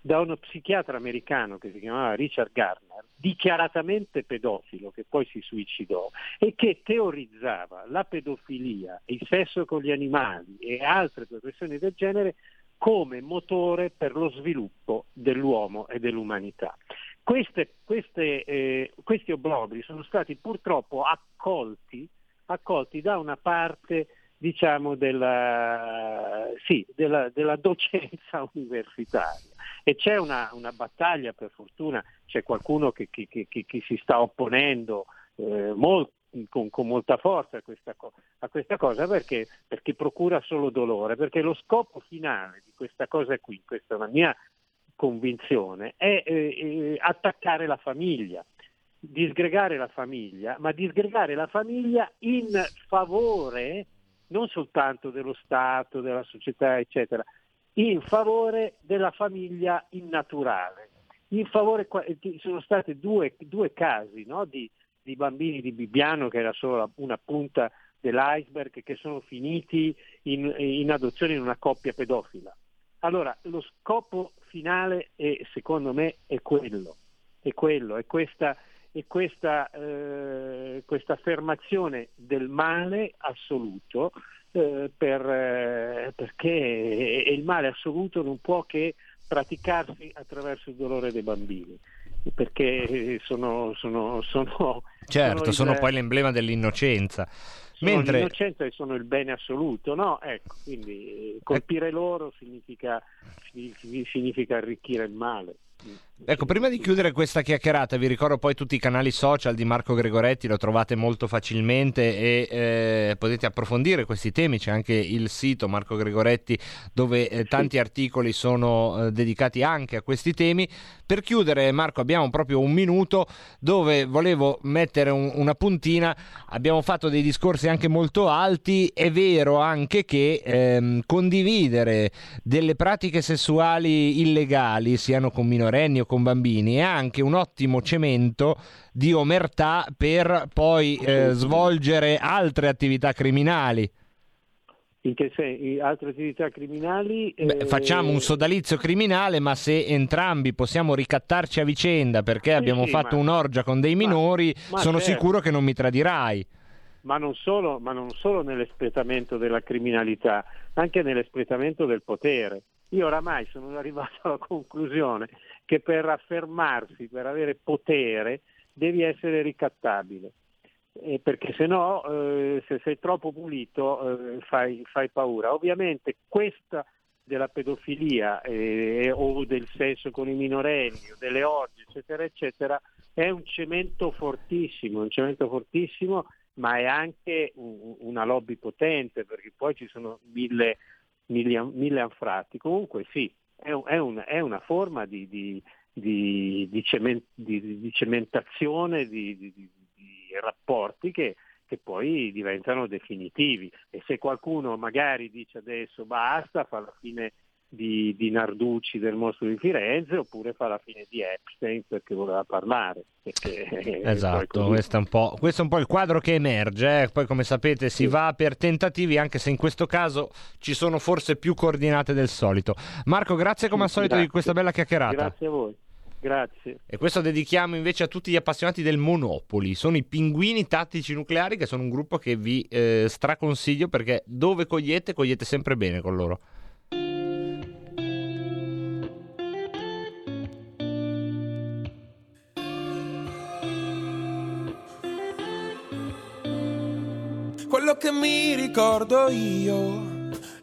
da uno psichiatra americano che si chiamava Richard Garner, dichiaratamente pedofilo, che poi si suicidò, e che teorizzava la pedofilia, il sesso con gli animali e altre professioni del genere come motore per lo sviluppo dell'uomo e dell'umanità. Queste, queste, eh, questi obbrobri sono stati purtroppo accolti, accolti da una parte, diciamo, della, sì, della, della docenza universitaria. E c'è una, una battaglia, per fortuna, c'è qualcuno che, che, che, che si sta opponendo eh, molto, con, con molta forza a questa, co- a questa cosa perché, perché procura solo dolore, perché lo scopo finale di questa cosa qui, questa è la mia convinzione, è eh, attaccare la famiglia, disgregare la famiglia, ma disgregare la famiglia in favore non soltanto dello Stato, della società, eccetera, in favore della famiglia innaturale. In favore, ci sono stati due, due casi, no, di, di bambini di Bibbiano, che era solo una punta dell'iceberg, che sono finiti in, in adozione in una coppia pedofila. Allora, lo scopo finale è, secondo me, è quello, è quello, è questa, è questa, eh, questa affermazione del male assoluto, eh, per, eh, perché il male assoluto non può che praticarsi attraverso il dolore dei bambini, perché sono, sono, sono certo, sono, il, sono poi l'emblema dell'innocenza. Sono Mentre... l'innocenza e sono il bene assoluto, no? Ecco, quindi colpire loro significa, significa arricchire il male. Ecco, prima di chiudere questa chiacchierata vi ricordo poi tutti i canali social di Marco Gregoretti, lo trovate molto facilmente e eh, potete approfondire questi temi, c'è anche il sito Marco Gregoretti dove eh, tanti articoli sono eh, dedicati anche a questi temi. Per chiudere, Marco, abbiamo proprio un minuto dove volevo mettere un, una puntina. Abbiamo fatto dei discorsi anche molto alti, è vero anche che ehm, condividere delle pratiche sessuali illegali, siano con minorenni o con bambini, è anche un ottimo cemento di omertà per poi eh, svolgere altre attività criminali. In che senso? Altre attività criminali? Eh... Beh, facciamo un sodalizio criminale, ma se entrambi possiamo ricattarci a vicenda perché sì, abbiamo sì, fatto ma... un'orgia con dei minori, ma, ma sono certo. sicuro che non mi tradirai. Ma non solo, ma non solo nell'espletamento della criminalità, anche nell'espletamento del potere. Io oramai sono arrivato alla conclusione che per affermarsi, per avere potere, devi essere ricattabile, eh, perché se no, eh, se sei troppo pulito, eh, fai, fai paura. Ovviamente questa della pedofilia eh, o del sesso con i minorenni, o delle orgie, eccetera, eccetera, è un cemento fortissimo, un cemento fortissimo, ma è anche un, una lobby potente, perché poi ci sono mille... mille anfratti. Comunque sì, è, un, è, un, è una forma di, di, di, di, cement, di, di cementazione di, di, di rapporti che, che poi diventano definitivi, e se qualcuno magari dice adesso basta, fa la fine di, di Narducci del mostro di Firenze, oppure fa la fine di Epstein perché voleva parlare, perché esatto, questo è, un po', questo è un po' il quadro che emerge, eh. Poi come sapete si sì. va per tentativi, anche se in questo caso ci sono forse più coordinate del solito. Marco, grazie come al solito grazie. di questa bella chiacchierata. Grazie a voi. Grazie. E questo dedichiamo invece a tutti gli appassionati del Monopoli. Sono i Pinguini Tattici Nucleari, che sono un gruppo che vi eh, straconsiglio, perché dove cogliete, cogliete sempre bene con loro. Quello che mi ricordo io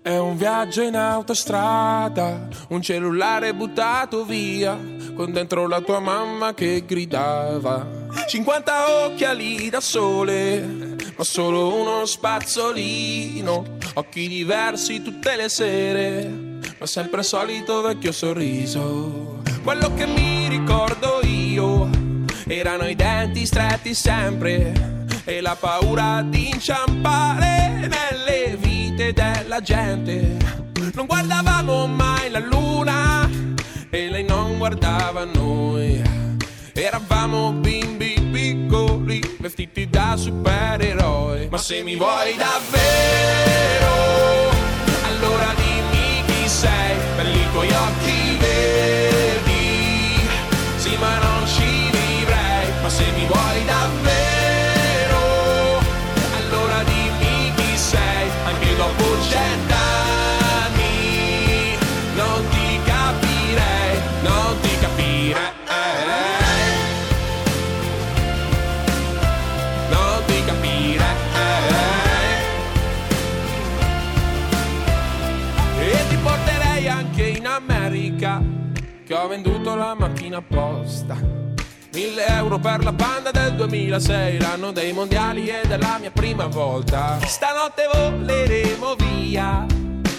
è un viaggio in autostrada, un cellulare buttato via, con dentro la tua mamma che gridava. cinquanta occhiali da sole, ma solo uno spazzolino, occhi diversi tutte le sere, ma sempre il solito vecchio sorriso. Quello che mi ricordo io erano i denti stretti sempre, e la paura di inciampare nelle vite della gente. Non guardavamo mai la luna e lei non guardava noi. Eravamo bimbi piccoli vestiti da supereroi. Ma se mi vuoi davvero, allora dimmi chi sei, per i tuoi occhi veri. prendo la macchina apposta. Mille euro per la panda del duemilasei, l'anno dei mondiali e della mia prima volta. Stanotte voleremo via,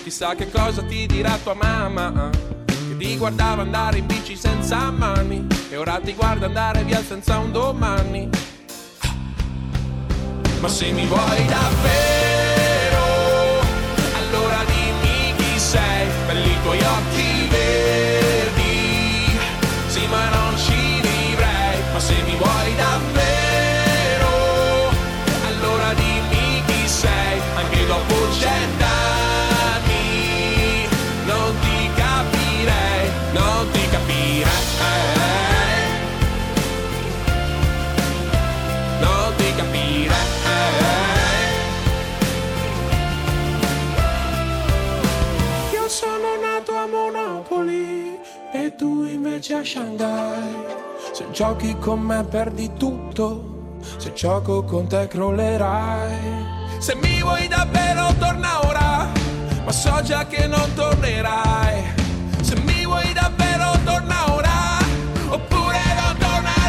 chissà che cosa ti dirà tua mamma, che ti guardava andare in bici senza mani e ora ti guarda andare via senza un domani. Ma se mi vuoi davvero, allora dimmi chi sei, belli i tuoi occhi verdi, sì ma non ci vivrei. Ma se mi vuoi davvero, allora dimmi chi sei, anche dopo cent'anni non ti capirei, non ti capirei, non ti capirei. E tu invece a Shanghai. Se giochi con me perdi tutto, se gioco con te crollerai. Se mi vuoi davvero torna ora, ma so già che non tornerai. Se mi vuoi davvero torna ora, oppure non tornare mai.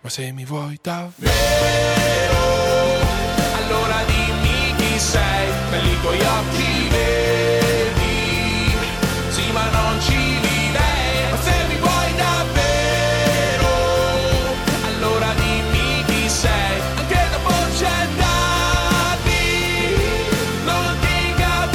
Ma se mi vuoi davvero, allora dimmi chi sei, belli i tuoi occhi verdi, sì ma non ci vivrei. Ma se mi vuoi davvero, allora dimmi chi sei, anche dopo cent'anni non ti capirei.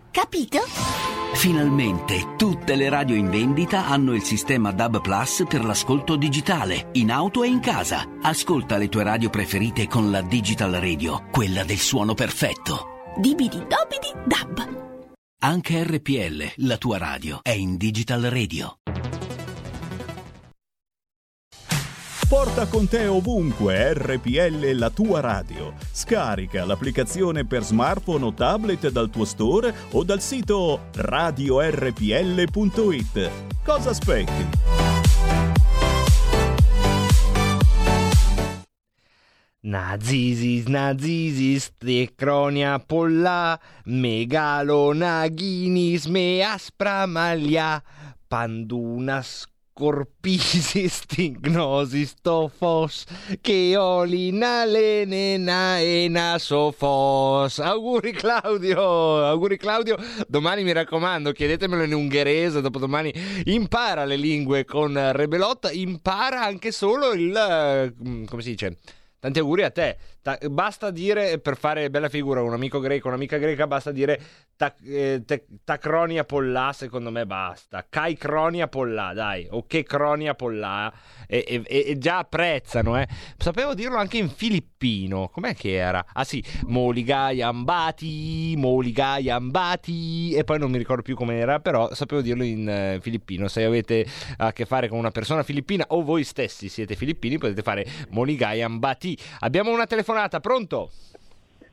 Capito? Finalmente tutte le radio in vendita hanno il sistema D A B Plus per l'ascolto digitale, in auto e in casa. Ascolta le tue radio preferite con la Digital Radio, quella del suono perfetto. Dibidi dobidi D A B. Anche R P L, la tua radio, è in Digital Radio. Porta con te ovunque R P L, la tua radio. Scarica l'applicazione per smartphone o tablet dal tuo store o dal sito radio R P L punto it. Cosa aspetti? Nazizis, nazizis, tecronia polla, megalonaghinis, me aspra maglia, pandunas corpisis, tignosis, tofos, cheolina, lenena, ena, sofos. Auguri Claudio, auguri Claudio. Domani mi raccomando, chiedetemelo in ungherese, dopodomani. Impara le lingue con Rebelotta, impara anche solo il... come si dice? Tanti auguri a te. Ta- basta dire, per fare bella figura, un amico greco, un'amica greca, basta dire ta- eh, te- tacronia pollà, secondo me basta. Kai cronia pollà, dai, o che cronia pollà. E, e-, e già apprezzano, eh. Sapevo dirlo anche in filippino. Com'è che era? Ah sì, moligay ambati, moligay ambati. E poi non mi ricordo più com'era, però sapevo dirlo in eh, filippino. Se avete a che fare con una persona filippina o voi stessi siete filippini, potete fare moligay ambati. Abbiamo una telefonata, pronto?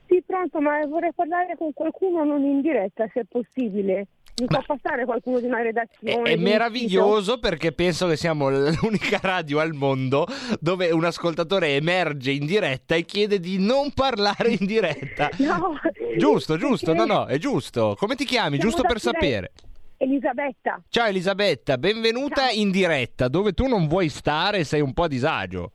Sì, pronto, ma vorrei parlare con qualcuno non in diretta, se è possibile. Mi ma... può passare qualcuno di una redazione? È, è meraviglioso sito? Perché penso che siamo l'unica radio al mondo dove un ascoltatore emerge in diretta e chiede di non parlare in diretta. No. Giusto, giusto, perché... no, no, è giusto. Come ti chiami? Siamo giusto per sapere. Elisabetta. Ciao Elisabetta, benvenuta. Ciao. In diretta, dove tu non vuoi stare, sei un po' a disagio.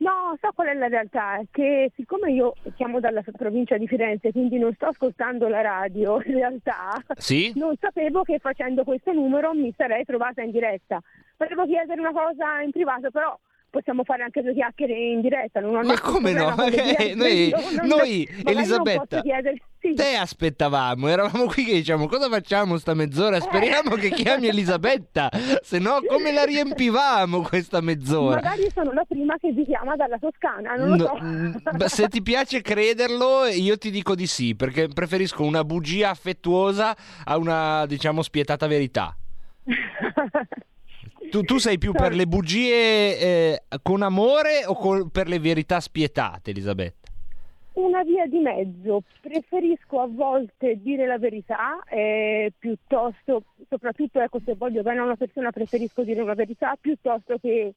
No, so qual è la realtà, che siccome io chiamo dalla provincia di Firenze, quindi non sto ascoltando la radio, in realtà sì? Non sapevo che facendo questo numero mi sarei trovata in diretta. Volevo chiedere una cosa in privato, però possiamo fare anche due chiacchiere in diretta. Non ho ma come no? Okay. Noi, non, noi non, Elisabetta, sì. Te aspettavamo, eravamo qui che diciamo cosa facciamo sta mezz'ora? Speriamo eh. che chiami Elisabetta, se no come la riempivamo questa mezz'ora? Magari sono la prima che vi chiama dalla Toscana, non lo so. No, se ti piace crederlo, io ti dico di sì, perché preferisco una bugia affettuosa a una, diciamo, spietata verità. Tu, tu sei più per le bugie eh, con amore o con, per le verità spietate, Elisabetta? Una via di mezzo. Preferisco a volte dire la verità, eh, piuttosto, soprattutto ecco, se voglio bene a una persona preferisco dire una verità piuttosto che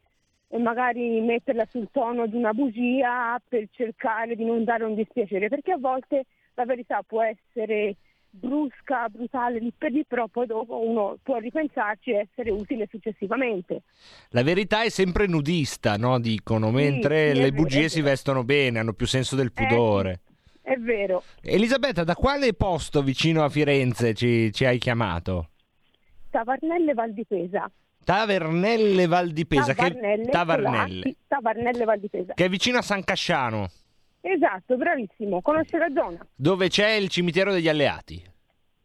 eh, magari metterla sul tono di una bugia per cercare di non dare un dispiacere, perché a volte la verità può essere brusca, brutale, lì per lì, però poi dopo uno può ripensarci e essere utile successivamente. La verità è sempre nudista, no? Dicono, sì, mentre sì, le bugie si vestono bene, hanno più senso del pudore. Eh, è vero. Elisabetta, da quale posto vicino a Firenze ci, ci hai chiamato? Tavarnelle Val di Pesa. Tavarnelle Val di Pesa. Tavarnelle, che... Tavarnelle. Tavarnelle Val di Pesa. Che è vicino a San Casciano. Esatto, bravissimo, conosce la zona. Dove c'è il cimitero degli alleati.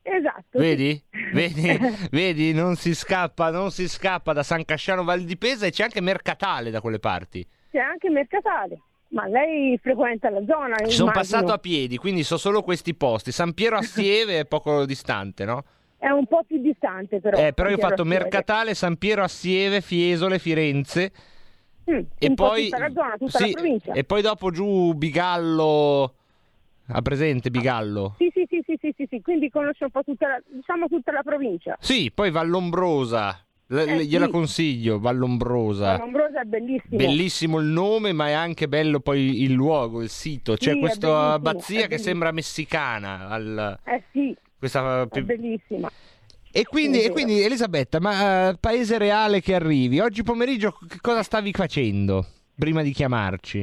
Esatto. Vedi? Sì. Vedi? Vedi, non si scappa, non si scappa da San Casciano Val di Pesa, e c'è anche Mercatale da quelle parti. C'è anche Mercatale. Ma lei frequenta la zona? Ci sono passato a piedi, quindi so solo questi posti. San Piero a Sieve è poco distante, no? È un po' più distante però. Eh, però io ho fatto Mercatale, San Piero a Sieve, Fiesole, Firenze. Mm, e poi tutta la zona, tutta sì, la provincia. E poi dopo giù Bigallo, ha presente Bigallo? Sì, sì, sì, sì, sì, sì, sì. Quindi conosce un po' tutta la, diciamo tutta la provincia. Sì, poi Vallombrosa. L- eh, gliela sì. consiglio, Vallombrosa. Vallombrosa è bellissimo. Bellissimo il nome, ma è anche bello poi il luogo, il sito. C'è sì, questa abbazia che sembra messicana. Al... Eh sì. Questa... È bellissima. E quindi, e quindi Elisabetta, ma uh, paese reale che arrivi, oggi pomeriggio che cosa stavi facendo prima di chiamarci?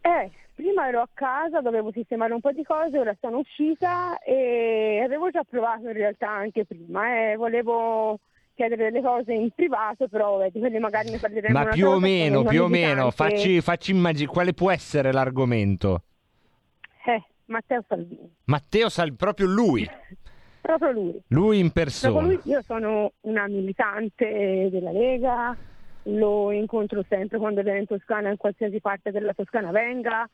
Eh, prima ero a casa, dovevo sistemare un po' di cose, ora sono uscita e avevo già provato in realtà anche prima, eh, volevo chiedere delle cose in privato, però eh, di quelle magari ne parleremo. Ma più o meno, più o meno, facci, facci immaginare, quale può essere l'argomento? Eh, Matteo Salvini. Matteo Salvini, proprio lui? Proprio lui. Lui in persona. Proprio lui. Io sono una militante della Lega, lo incontro sempre quando viene in Toscana, in qualsiasi parte della Toscana venga,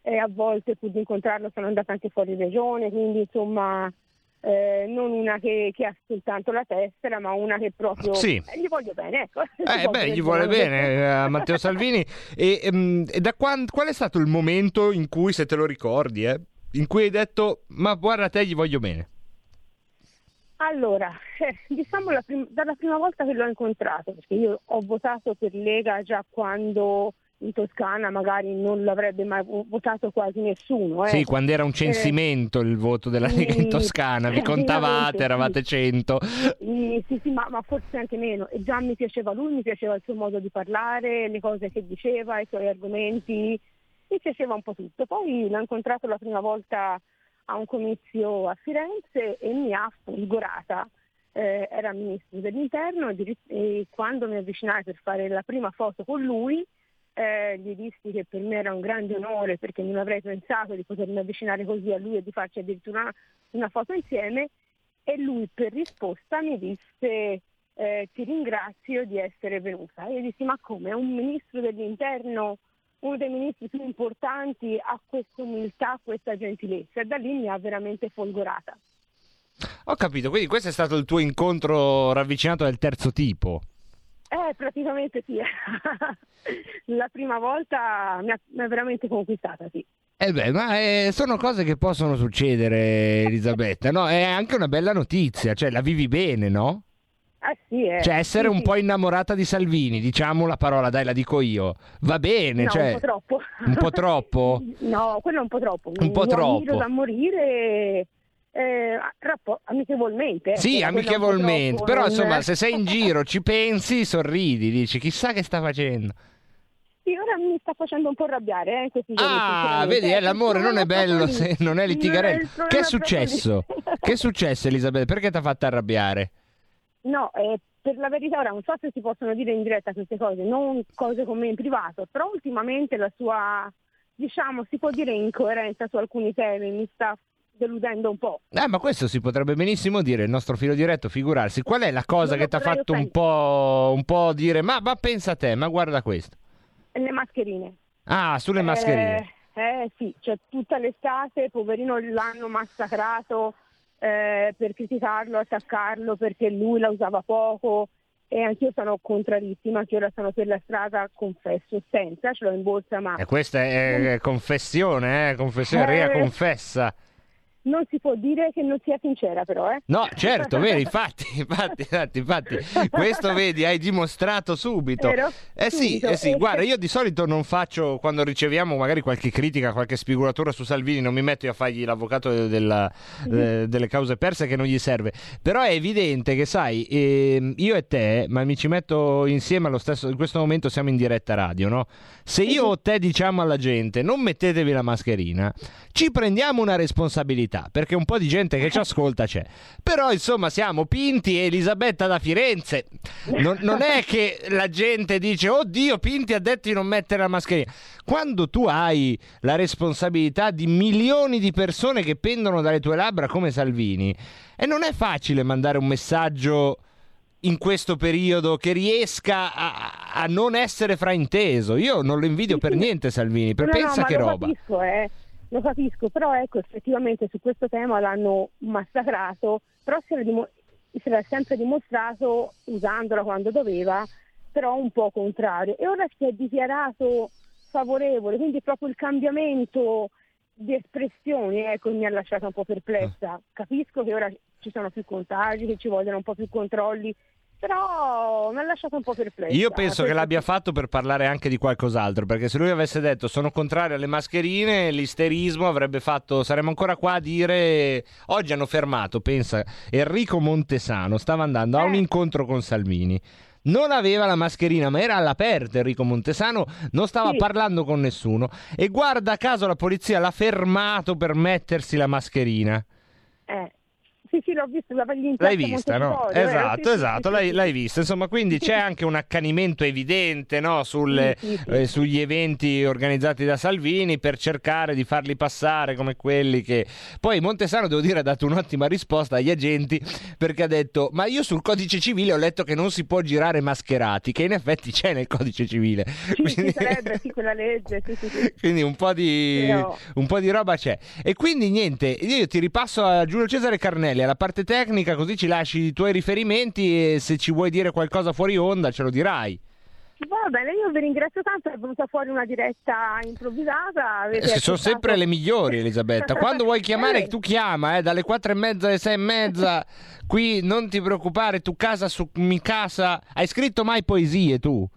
e a volte pur di incontrarlo sono andata anche fuori regione, quindi insomma eh, non una che, che ha soltanto la tessera, ma una che proprio sì. eh, gli voglio bene. Ecco. Eh, gli beh, gli vuole bene a Matteo Salvini. E, ehm, e da quando, qual è stato il momento in cui, se te lo ricordi, eh, in cui hai detto ma guarda te, gli voglio bene? Allora, eh, diciamo la prim- dalla prima volta che l'ho incontrato, perché io ho votato per Lega già quando in Toscana magari non l'avrebbe mai votato quasi nessuno. Eh. Sì, quando era un censimento eh, il voto della Lega in Toscana, vi contavate, eravate sì. cento. Sì, sì, sì ma, ma forse anche meno. E già mi piaceva lui, mi piaceva il suo modo di parlare, le cose che diceva, i suoi argomenti, mi piaceva un po' tutto. Poi l'ho incontrato la prima volta a un comizio a Firenze e mi ha fulgorata, eh, era ministro dell'interno e, e quando mi avvicinai per fare la prima foto con lui eh, gli dissi che per me era un grande onore perché non avrei pensato di potermi avvicinare così a lui e di farci addirittura una, una foto insieme, e lui per risposta mi disse eh, ti ringrazio di essere venuta. Io dissi ma come, un ministro dell'interno, uno dei ministri più importanti, ha questa umiltà, a questa gentilezza, e da lì mi ha veramente folgorata. Ho capito, quindi questo è stato il tuo incontro ravvicinato del terzo tipo? Eh, praticamente sì. La prima volta mi ha, mi ha veramente conquistata, sì. Eh beh, ma eh, sono cose che possono succedere, Elisabetta, no? È anche una bella notizia, cioè la vivi bene, no? Ah, sì, eh. Cioè essere sì, un sì. po' innamorata di Salvini, diciamo la parola, dai la dico io, va bene, no, cioè... un po' troppo un po' troppo? No, quello è un po' troppo, un po' troppo da morire eh, rappo- amichevolmente sì, eh, amichevolmente, però non... insomma se sei in giro ci pensi, sorridi, dici chissà che sta facendo. Sì, ora mi sta facendo un po' arrabbiare, eh, in questi giorni. Ah, vedi, eh, l'amore non è bello se non è litigarello. Non è che è successo? Che è successo, Elisabetta? Perché ti ha fatto arrabbiare? No, eh, per la verità ora non so se si possono dire in diretta queste cose, non cose con me in privato, però ultimamente la sua, diciamo, si può dire incoerenza su alcuni temi mi sta deludendo un po'. Eh, ma questo si potrebbe benissimo dire, il nostro filo diretto, figurarsi. Qual è la cosa che ti ha fatto un po', un po' dire, ma, ma pensa a te, ma guarda questo? Le mascherine. Ah, sulle eh, mascherine. Eh sì, cioè tutta l'estate, poverino, l'hanno massacrato eh, per criticarlo, attaccarlo, perché lui la usava poco, e anch'io sono contrarissima, che ora sono per la strada, confesso, senza, ce l'ho in borsa, ma... E questa è confessione, eh, confessione, eh... Rea confessa. Non si può dire che non sia sincera, però, eh? No, certo, vero, infatti, infatti, infatti, infatti. Questo, vedi, hai dimostrato subito. Vero? Eh sì, eh sì, guarda, io di solito non faccio, quando riceviamo magari qualche critica, qualche spigolatura su Salvini, non mi metto io a fargli l'avvocato della, mm-hmm. eh, delle cause perse, che non gli serve. Però è evidente che, sai, eh, io e te, ma mi ci metto insieme allo stesso, in questo momento siamo in diretta radio, no? Se io o te diciamo alla gente, non mettetevi la mascherina, ci prendiamo una responsabilità, perché un po' di gente che ci ascolta c'è, però insomma siamo Pinti e Elisabetta da Firenze, non, non è che la gente dice oddio Pinti ha detto di non mettere la mascherina, quando tu hai la responsabilità di milioni di persone che pendono dalle tue labbra come Salvini, e non è facile mandare un messaggio in questo periodo che riesca a, a non essere frainteso. Io non lo invidio per niente Salvini, per no, pensa no, che roba capisco, eh. Lo capisco, però ecco, effettivamente su questo tema l'hanno massacrato, però se l'ha, dim- se l'ha sempre dimostrato, usandola quando doveva, però un po' contrario. E ora si è dichiarato favorevole, quindi proprio il cambiamento di espressioni, ecco, mi ha lasciato un po' perplessa. Capisco che ora ci sono più contagi, che ci vogliono un po' più controlli, però mi ha lasciato un po' perplessa. Io penso che l'abbia fatto per parlare anche di qualcos'altro, perché se lui avesse detto sono contrario alle mascherine, l'isterismo avrebbe fatto, saremmo ancora qua a dire oggi hanno fermato, pensa, Enrico Montesano stava andando eh. a un incontro con Salvini, non aveva la mascherina, ma era all'aperto Enrico Montesano, non stava sì. parlando con nessuno, e guarda caso la polizia l'ha fermato per mettersi la mascherina. eh Sì, sì, l'ho visto, l'hai vista, no? Esatto, esatto, l'hai, l'hai vista. Insomma, quindi c'è anche un accanimento evidente, no? Sulle, sì, sì, sì. Eh, sugli eventi organizzati da Salvini per cercare di farli passare come quelli che... Poi Montesano, devo dire, ha dato un'ottima risposta agli agenti, perché ha detto ma io sul codice civile ho letto che non si può girare mascherati, che in effetti c'è nel codice civile. Sì, quindi... ci sarebbe, sì, quella legge. Sì, sì, sì. Quindi un po' di... Però... un po' di roba c'è. E quindi niente, io ti ripasso a Giulio Cesare Carnelli, la parte tecnica, così ci lasci i tuoi riferimenti e se ci vuoi dire qualcosa fuori onda ce lo dirai. Va bene, io vi ringrazio tanto, è venuta fuori una diretta improvvisata. Eh, sono sempre le migliori, Elisabetta. Quando vuoi chiamare, eh. tu chiama, eh, dalle quattro e mezza alle sei e mezza. Qui non ti preoccupare, tu casa su mi casa. Hai scritto mai poesie tu?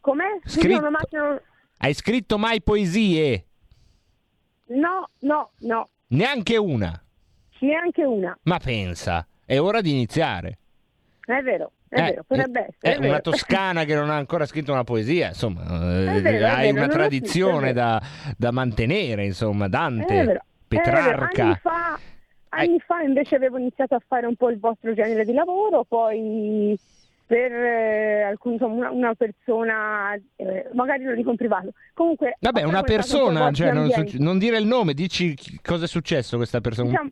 Come? Scritto... Macchina... Hai scritto mai poesie? No, no, no. Neanche una. Neanche una. Ma pensa, è ora di iniziare. È vero, è eh, vero, potrebbe essere. È, è vero. Una toscana che non ha ancora scritto una poesia, insomma, eh, vero, hai vero, una tradizione visto, da, da mantenere, insomma, Dante, è vero, Petrarca. È anni fa, anni fa invece avevo iniziato a fare un po' il vostro genere di lavoro, poi per eh, alcun, insomma, una persona, eh, magari lo dico in privato. Comunque, vabbè, una persona, un cioè, non, non dire il nome, dici cosa è successo questa persona. Diciamo,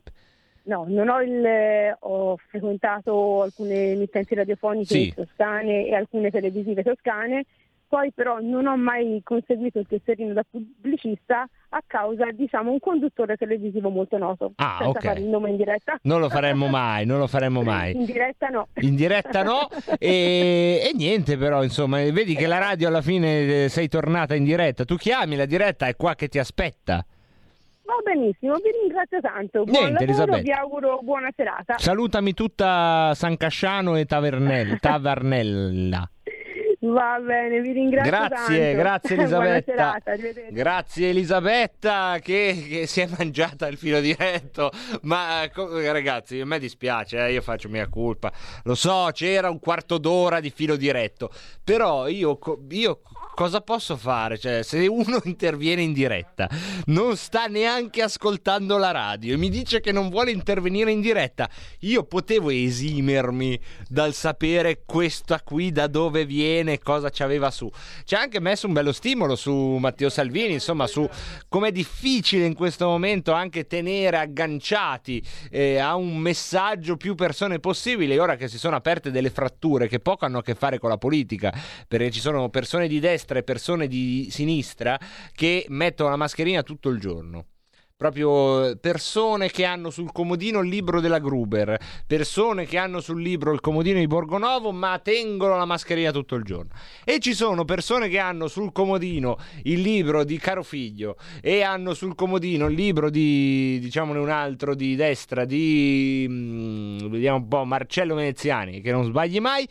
no, non ho il. Eh, ho frequentato alcune emittenti radiofoniche sì. toscane e alcune televisive toscane, poi però non ho mai conseguito il tesserino da pubblicista a causa, diciamo, un conduttore televisivo molto noto. Ah, senza okay. fare il nome in diretta. Non lo faremmo mai, non lo faremmo mai. In diretta no. In diretta no e, e niente però, insomma, vedi che la radio alla fine sei tornata in diretta, tu chiami, la diretta è qua che ti aspetta. Va benissimo, vi ringrazio tanto. Buon Niente, lavoro, Elisabetta. Vi auguro buona serata. Salutami tutta San Casciano e Tavernelle, Tavarnella. Va bene, vi ringrazio grazie, tanto. Grazie Elisabetta. Buona serata, grazie Elisabetta che, che si è mangiata il filo diretto, ma ragazzi a me dispiace, eh, io faccio mea colpa, lo so, c'era un quarto d'ora di filo diretto, però io, io cosa posso fare? Cioè, se uno interviene in diretta non sta neanche ascoltando la radio e mi dice che non vuole intervenire in diretta, io potevo esimermi dal sapere questa qui da dove viene, cosa ci aveva su. C'è anche messo un bello stimolo su Matteo Salvini, insomma, su com'è difficile in questo momento anche tenere agganciati eh, a un messaggio più persone possibile, ora che si sono aperte delle fratture che poco hanno a che fare con la politica, perché ci sono persone di destra e persone di sinistra che mettono la mascherina tutto il giorno. Proprio persone che hanno sul comodino il libro della Gruber, persone che hanno sul libro il comodino di Borgonovo ma tengono la mascherina tutto il giorno, e ci sono persone che hanno sul comodino il libro di Carofiglio e hanno sul comodino il libro di, diciamone un altro di destra, di mh, vediamo un po', Marcello Veneziani, che non sbagli mai,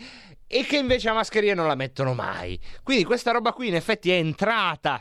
e che invece la mascherina non la mettono mai. Quindi questa roba qui in effetti è entrata.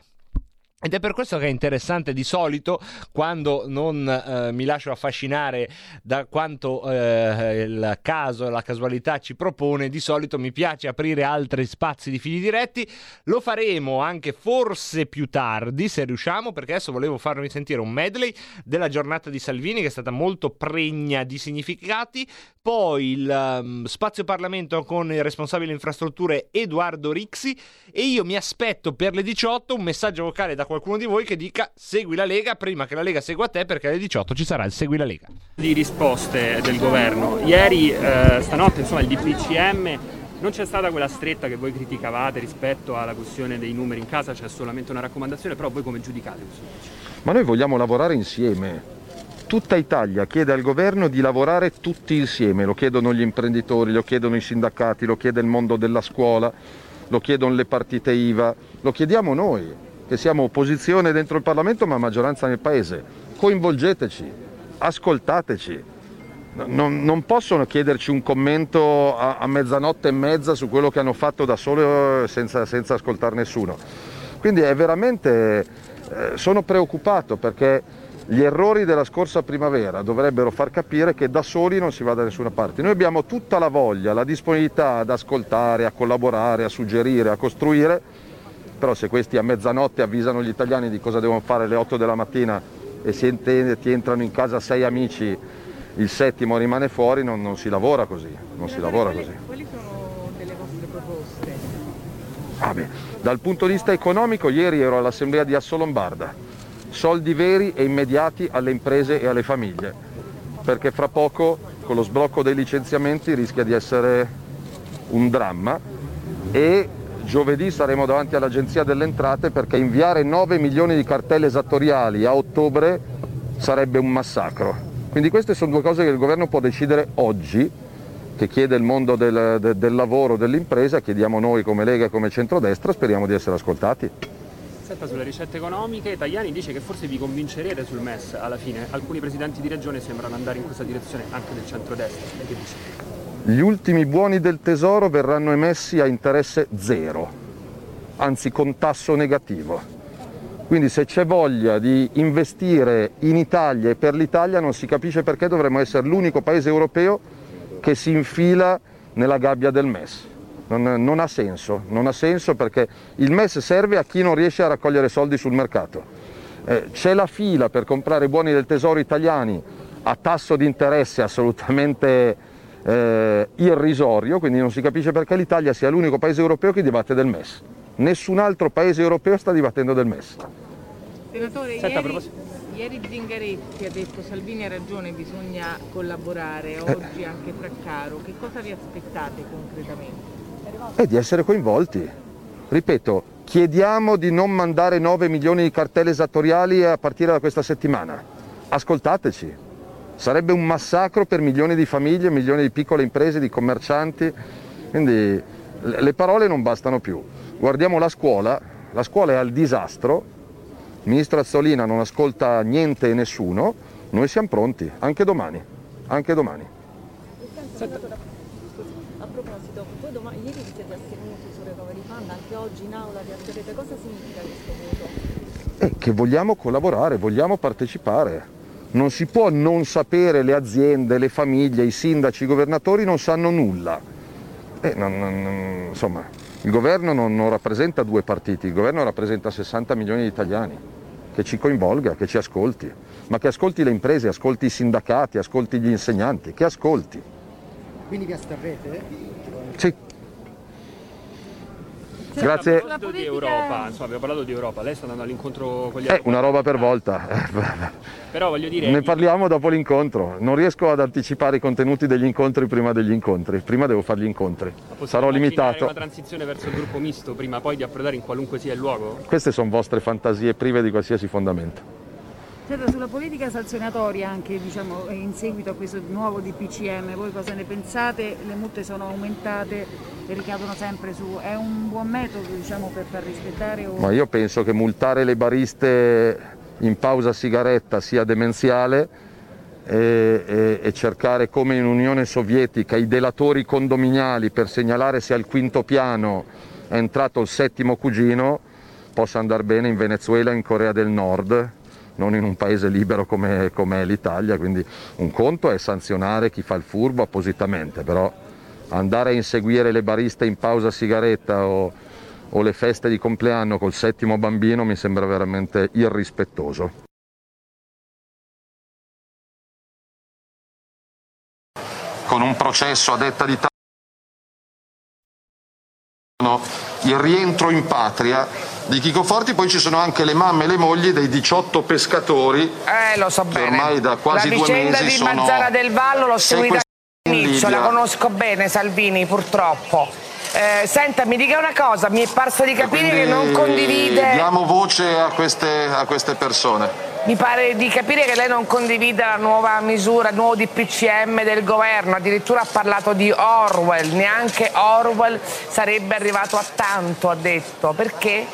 Ed è per questo che è interessante di solito, quando non eh, mi lascio affascinare da quanto eh, il caso, la casualità ci propone, di solito mi piace aprire altri spazi di fili diretti. Lo faremo anche forse più tardi, se riusciamo, perché adesso volevo farvi sentire un medley della giornata di Salvini, che è stata molto pregna di significati. Poi il um, spazio Parlamento con il responsabile infrastrutture Edoardo Rixi, e io mi aspetto per le diciotto un messaggio vocale da qualcuno di voi che dica segui la Lega prima che la Lega segua te, perché alle diciotto ci sarà il segui la Lega. Di risposte del governo ieri eh, stanotte, insomma, il D P C M, non c'è stata quella stretta che voi criticavate rispetto alla questione dei numeri in casa, c'è solamente una raccomandazione, però voi come giudicate questo? Ma noi vogliamo lavorare insieme. Tutta Italia chiede al governo di lavorare tutti insieme, lo chiedono gli imprenditori, lo chiedono i sindacati, lo chiede il mondo della scuola, lo chiedono le partite I V A, lo chiediamo noi che siamo opposizione dentro il Parlamento ma maggioranza nel Paese. Coinvolgeteci, ascoltateci, non, non possono chiederci un commento a, a mezzanotte e mezza su quello che hanno fatto da solo senza, senza ascoltare nessuno. Quindi è veramente, eh, sono preoccupato perché gli errori della scorsa primavera dovrebbero far capire che da soli non si va da nessuna parte. Noi abbiamo tutta la voglia, la disponibilità ad ascoltare, a collaborare, a suggerire, a costruire, però se questi a mezzanotte avvisano gli italiani di cosa devono fare alle otto della mattina e si entende, ti entrano in casa sei amici, il settimo rimane fuori, non, non si lavora così, non si lavora così. Quali sono delle vostre proposte? Ah beh, dal punto di vista economico ieri ero all'assemblea di Assolombarda. Soldi veri e immediati alle imprese e alle famiglie, perché fra poco con lo sblocco dei licenziamenti rischia di essere un dramma, e giovedì saremo davanti all'Agenzia delle Entrate perché inviare nove milioni di cartelle esattoriali a ottobre sarebbe un massacro. Quindi queste sono due cose che il governo può decidere oggi, che chiede il mondo del, del, del lavoro, dell'impresa, chiediamo noi come Lega e come centrodestra, speriamo di essere ascoltati. Sulle ricette economiche, Tajani dice che forse vi convincerete sul M E S alla fine. Alcuni presidenti di regione sembrano andare in questa direzione, anche del centrodestra. E che dice? Gli ultimi buoni del tesoro verranno emessi a interesse zero, anzi con tasso negativo. Quindi se c'è voglia di investire in Italia e per l'Italia non si capisce perché dovremmo essere l'unico paese europeo che si infila nella gabbia del M E S. Non, non ha senso, non ha senso perché il M E S serve a chi non riesce a raccogliere soldi sul mercato. Eh, c'è la fila per comprare buoni del tesoro italiani a tasso di interesse assolutamente eh, irrisorio, quindi non si capisce perché l'Italia sia l'unico paese europeo che dibatte del M E S. Nessun altro paese europeo sta dibattendo del M E S. Senatore, Senta, ieri, ieri Zingaretti ha detto Salvini ha ragione, bisogna collaborare, oggi eh. anche Fraccaro. Che cosa vi aspettate concretamente? E di essere coinvolti. Ripeto, chiediamo di non mandare nove milioni di cartelle esattoriali a partire da questa settimana. Ascoltateci. Sarebbe un massacro per milioni di famiglie, milioni di piccole imprese, di commercianti. Quindi le parole non bastano più. Guardiamo la scuola. La scuola è al disastro. Il ministro Azzolina non ascolta niente e nessuno. Noi siamo pronti, anche domani. Anche domani. Senta. A proposito, voi domani, ieri vi siete astenuti sulle cover di Panda, anche oggi in aula vi asterete. Cosa significa questo voto? Eh, che vogliamo collaborare, vogliamo partecipare. Non si può non sapere, le aziende, le famiglie, i sindaci, i governatori non sanno nulla. Eh, non, non, insomma, il governo non, non rappresenta due partiti, il governo rappresenta sessanta milioni di italiani. Che ci coinvolga, che ci ascolti, ma che ascolti le imprese, ascolti i sindacati, ascolti gli insegnanti, che ascolti. Quindi vi asterrete? Sì. Cioè, grazie. Abbiamo parlato di Europa, insomma, abbiamo parlato di Europa, lei sta andando all'incontro con gli altri. Eh, una roba per volta. Però voglio dire... Ne parliamo dopo l'incontro, non riesco ad anticipare i contenuti degli incontri prima degli incontri, prima devo fare gli incontri, sarò limitato. Una transizione verso il gruppo misto prima poi di approdare in qualunque sia il luogo? Queste sono vostre fantasie prive di qualsiasi fondamento. Certo, sulla politica sanzionatoria anche, diciamo, in seguito a questo nuovo D P C M, voi cosa ne pensate? Le multe sono aumentate e ricadono sempre su... È un buon metodo, diciamo, per far rispettare... O... Ma io penso che multare le bariste in pausa sigaretta sia demenziale e, e, e cercare, come in Unione Sovietica, i delatori condominiali per segnalare se al quinto piano è entrato il settimo cugino possa andare bene in Venezuela e in Corea del Nord. Non in un paese libero come, come è l'Italia, quindi un conto è sanzionare chi fa il furbo appositamente, però andare a inseguire le bariste in pausa sigaretta o, o le feste di compleanno col settimo bambino mi sembra veramente irrispettoso. Con un processo a detta di il rientro in patria di Chico Forti, poi ci sono anche le mamme e le mogli dei diciotto pescatori eh, lo so che bene. Ormai da quasi due mesi sono... La vicenda di Manzana del Vallo l'ho seguita all'inizio, la conosco bene Salvini purtroppo. Eh, senta, mi dica una cosa, mi è parso di capire che non condivide... Diamo voce a queste, a queste persone. Mi pare di capire che lei non condivida la nuova misura, il nuovo D P C M del governo, addirittura ha parlato di Orwell, neanche Orwell sarebbe arrivato a tanto, ha detto, perché?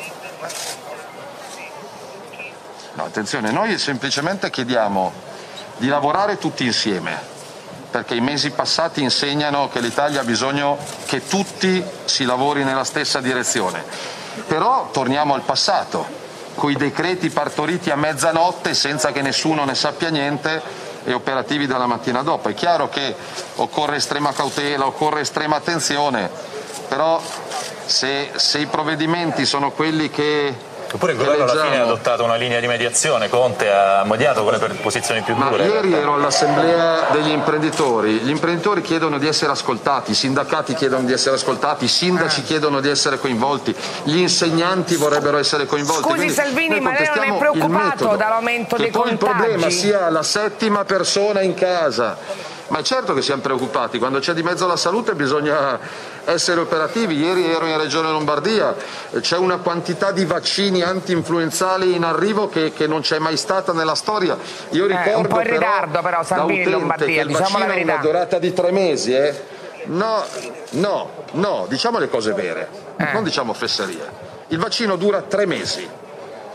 No, attenzione, noi semplicemente chiediamo di lavorare tutti insieme, perché i mesi passati insegnano che l'Italia ha bisogno che tutti si lavori nella stessa direzione, però torniamo al passato. Coi decreti partoriti a mezzanotte senza che nessuno ne sappia niente e operativi dalla mattina dopo. È chiaro che occorre estrema cautela, occorre estrema attenzione, però se, se i provvedimenti sono quelli che... Oppure il governo leggiamo, alla fine ha adottato una linea di mediazione, Conte ha mediato con le posizioni più dure. Ma ieri ero all'assemblea degli imprenditori, gli imprenditori chiedono di essere ascoltati, i sindacati chiedono di essere ascoltati, i sindaci eh. chiedono di essere coinvolti, gli insegnanti vorrebbero essere coinvolti. Scusi quindi, Salvini, ma lei non è preoccupato dall'aumento dei contagi? Che poi il problema sia la settima persona in casa. Ma è certo che siamo preoccupati, quando c'è di mezzo la salute bisogna essere operativi. Ieri ero in Regione Lombardia, c'è una quantità di vaccini anti-influenzali in arrivo che, che non c'è mai stata nella storia. Io ricordo eh, un po' in ritardo però, però da utente Lombardia, che il vaccino ha una durata di tre mesi. Eh? No, no, no, diciamo le cose vere, eh. non diciamo fesserie. Il vaccino dura tre mesi.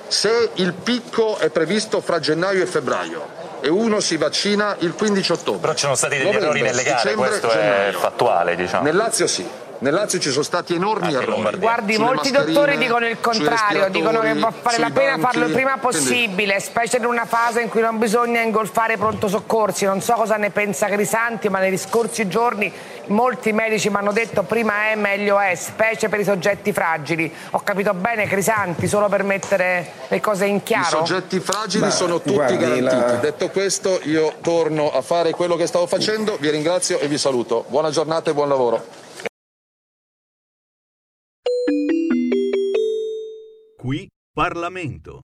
Se il picco è previsto fra gennaio e febbraio, e uno si vaccina il quindici ottobre. Però ci sono stati degli novembre, errori nelle gare, questo gennaio. È fattuale, diciamo. Nel Lazio sì, nel Lazio ci sono stati enormi anche errori. Lombardia. Guardi, sulle molti dottori dicono il contrario, dicono che vale la pena banchi, farlo il prima possibile, quindi... specie in una fase in cui non bisogna ingolfare pronto soccorsi. Non so cosa ne pensa Crisanti, ma negli scorsi giorni molti medici mi hanno detto prima è meglio è, specie per i soggetti fragili. Ho capito bene Crisanti, solo per mettere le cose in chiaro? I soggetti fragili Beh, sono tutti guardi, garantiti. La... Detto questo io torno a fare quello che stavo facendo, vi ringrazio e vi saluto. Buona giornata e buon lavoro. Qui Parlamento.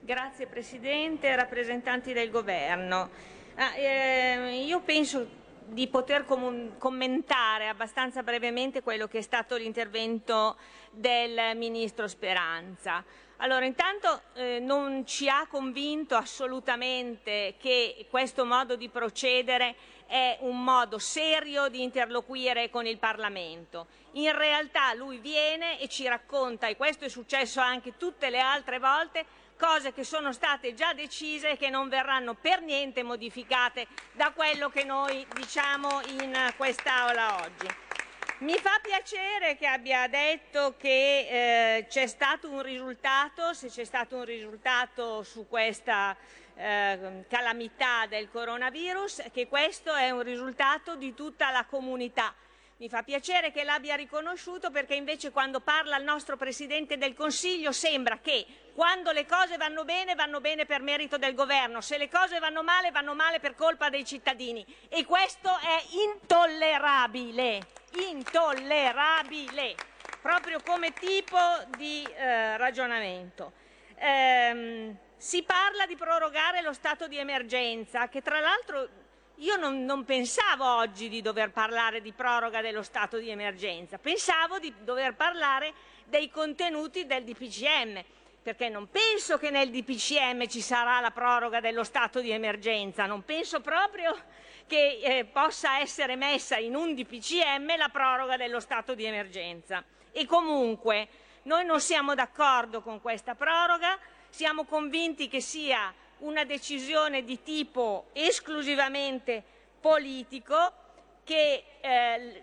Grazie Presidente, rappresentanti del Governo. Ah, eh, io penso di poter com- commentare abbastanza brevemente quello che è stato l'intervento del Ministro Speranza. Allora, intanto eh, non ci ha convinto assolutamente che questo modo di procedere è un modo serio di interloquire con il Parlamento. In realtà lui viene e ci racconta, e questo è successo anche tutte le altre volte, cose che sono state già decise e che non verranno per niente modificate da quello che noi diciamo in quest'Aula oggi. Mi fa piacere che abbia detto che eh, c'è stato un risultato, se c'è stato un risultato su questa eh, calamità del coronavirus, che questo è un risultato di tutta la comunità. Mi fa piacere che l'abbia riconosciuto, perché invece quando parla il nostro Presidente del Consiglio sembra che quando le cose vanno bene, vanno bene per merito del governo, se le cose vanno male, vanno male per colpa dei cittadini, e questo è intollerabile, intollerabile, proprio come tipo di eh, ragionamento. Ehm, si parla di prorogare lo stato di emergenza, che tra l'altro... Io non, non pensavo oggi di dover parlare di proroga dello stato di emergenza, pensavo di dover parlare dei contenuti del D P C M, perché non penso che nel D P C M ci sarà la proroga dello stato di emergenza, non penso proprio che eh, possa essere messa in un D P C M la proroga dello stato di emergenza. E comunque noi non siamo d'accordo con questa proroga, siamo convinti che sia una decisione di tipo esclusivamente politico che eh,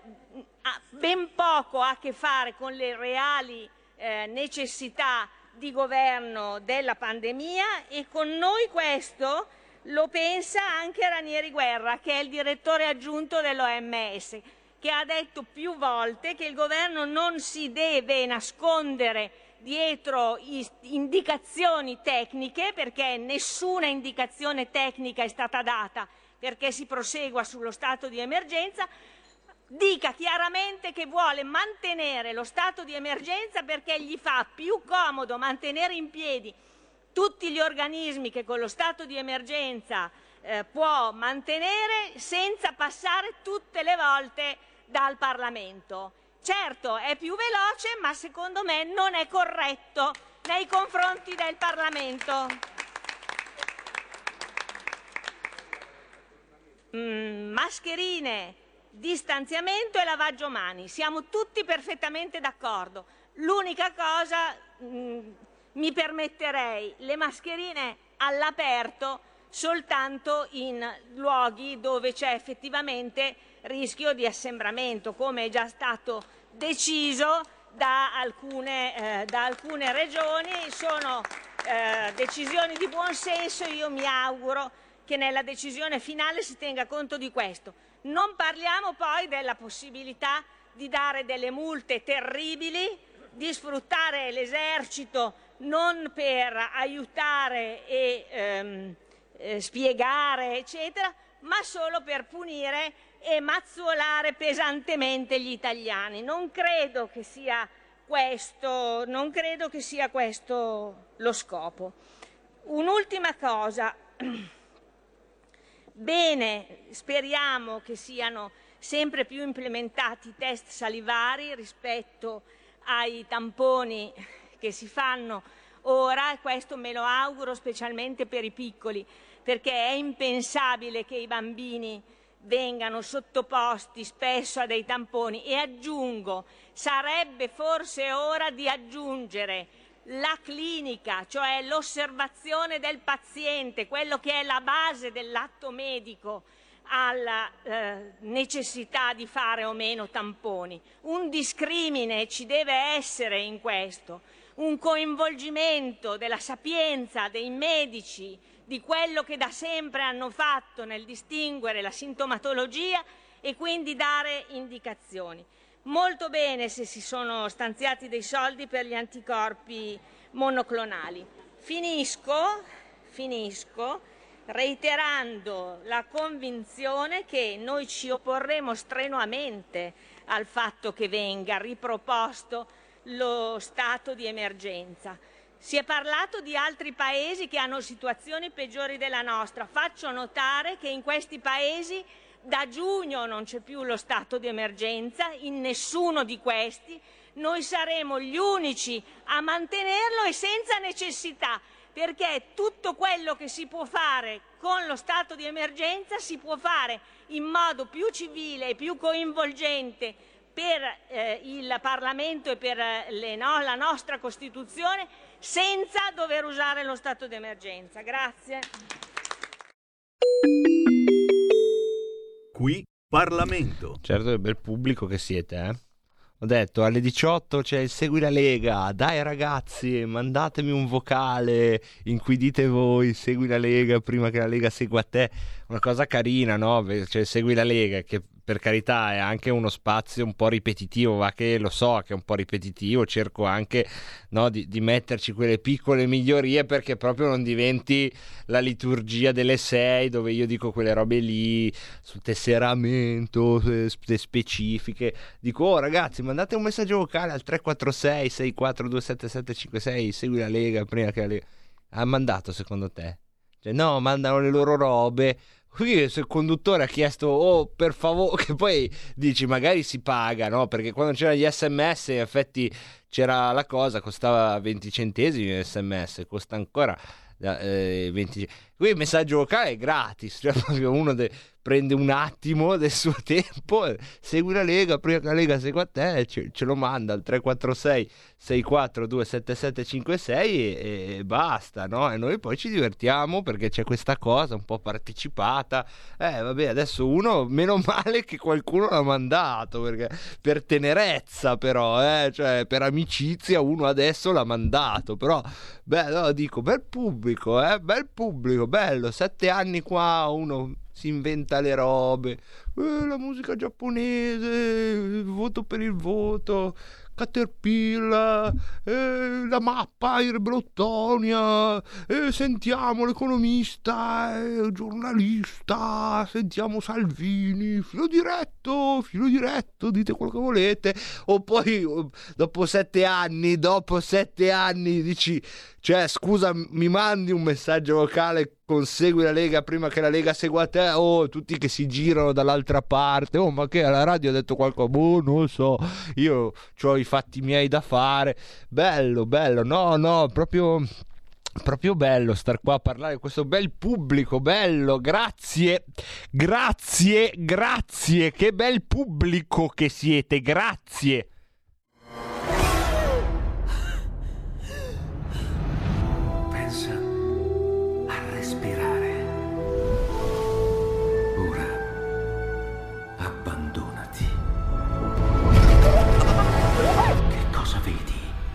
ha ben poco a che fare con le reali eh, necessità di governo della pandemia, e con noi questo lo pensa anche Ranieri Guerra, che è il direttore aggiunto dell'O M S, che ha detto più volte che il governo non si deve nascondere dietro indicazioni tecniche, perché nessuna indicazione tecnica è stata data perché si prosegua sullo stato di emergenza. Dica chiaramente che vuole mantenere lo stato di emergenza perché gli fa più comodo mantenere in piedi tutti gli organismi che con lo stato di emergenza eh, può mantenere senza passare tutte le volte dal Parlamento. Certo, è più veloce, ma secondo me non è corretto nei confronti del Parlamento. Mm, mascherine, distanziamento e lavaggio mani. Siamo tutti perfettamente d'accordo. L'unica cosa, mm, mi permetterei, le mascherine all'aperto soltanto in luoghi dove c'è effettivamente rischio di assembramento, come è già stato deciso da alcune, eh, da alcune regioni. Sono eh, decisioni di buon senso, io mi auguro che nella decisione finale si tenga conto di questo. Non parliamo poi della possibilità di dare delle multe terribili, di sfruttare l'esercito non per aiutare e ehm, eh, spiegare, eccetera, ma solo per punire e mazzolare pesantemente gli italiani. Non credo che sia questo, non credo che sia questo lo scopo. Un'ultima cosa. Bene, speriamo che siano sempre più implementati i test salivari rispetto ai tamponi che si fanno ora, e questo me lo auguro specialmente per i piccoli, perché è impensabile che i bambini vengano sottoposti spesso a dei tamponi. E aggiungo, sarebbe forse ora di aggiungere la clinica, cioè l'osservazione del paziente, quello che è la base dell'atto medico, alla eh, necessità di fare o meno tamponi. Un discrimine ci deve essere in questo, un coinvolgimento della sapienza dei medici, di quello che da sempre hanno fatto nel distinguere la sintomatologia e quindi dare indicazioni. Molto bene se si sono stanziati dei soldi per gli anticorpi monoclonali. Finisco, finisco reiterando la convinzione che noi ci opporremo strenuamente al fatto che venga riproposto lo stato di emergenza. Si è parlato di altri paesi che hanno situazioni peggiori della nostra. Faccio notare che in questi paesi da giugno non c'è più lo stato di emergenza, in nessuno di questi. Noi saremo gli unici a mantenerlo e senza necessità, perché tutto quello che si può fare con lo stato di emergenza si può fare in modo più civile e più coinvolgente per eh, il Parlamento e per le, no, la nostra Costituzione, senza dover usare lo stato d'emergenza. Grazie. Qui Parlamento. Certo che bel pubblico che siete, eh? Ho detto alle diciotto c'è il Segui la Lega, dai ragazzi mandatemi un vocale in cui dite voi segui la Lega prima che la Lega segua te, una cosa carina, no? Cioè Segui la Lega, che per carità è anche uno spazio un po' ripetitivo, va che lo so che è un po' ripetitivo, cerco anche, no, di, di metterci quelle piccole migliorie perché proprio non diventi la liturgia delle sei dove io dico quelle robe lì sul tesseramento, le specifiche, dico oh ragazzi mandate un messaggio vocale al tre quattro sei sei quattro due sette sette cinque sei Segui la Lega prima che la Lega ha mandato, secondo te? Cioè no, mandano le loro robe. Qui se il conduttore ha chiesto oh per favore, che poi dici magari si paga, no? Perché quando c'erano gli sms in effetti c'era la cosa, costava venti centesimi un sms, costa ancora eh, venti. Qui il messaggio vocale è gratis, cioè proprio uno de... prende un attimo del suo tempo, segui la Lega prima che la Lega segua te, ce, ce lo manda al tre quattro sei sei quattro due sette sette cinque sei e, e basta, no? E noi poi ci divertiamo perché c'è questa cosa un po' partecipata. Eh vabbè, adesso uno meno male che qualcuno l'ha mandato, perché per tenerezza però, eh, cioè per amicizia uno adesso l'ha mandato, però beh, no, dico bel pubblico, eh, bel pubblico, bello, sette anni qua uno si inventa le robe, eh, la musica giapponese, il voto per il voto, Caterpillar, eh, la mappa in Rebelotta, eh, sentiamo l'economista, il eh, giornalista, sentiamo Salvini, filo diretto, filo diretto, dite quello che volete. O poi dopo sette anni, dopo sette anni dici, cioè scusa, mi mandi un messaggio vocale con Segui la Lega prima che la Lega segua te, o oh, tutti che si girano dall'altra parte, oh ma che alla radio ha detto qualcosa, boh non lo so, io ho i fatti miei da fare, bello bello, no no, proprio proprio bello star qua a parlare questo bel pubblico, bello, grazie grazie grazie, che bel pubblico che siete, grazie.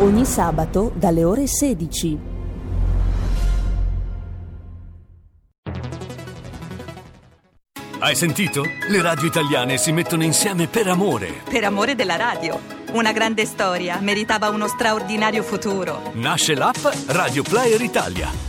Ogni sabato dalle ore sedici. Hai sentito? Le radio italiane si mettono insieme per amore. Per amore della radio. Una grande storia meritava uno straordinario futuro. Nasce l'app Radio Player Italia.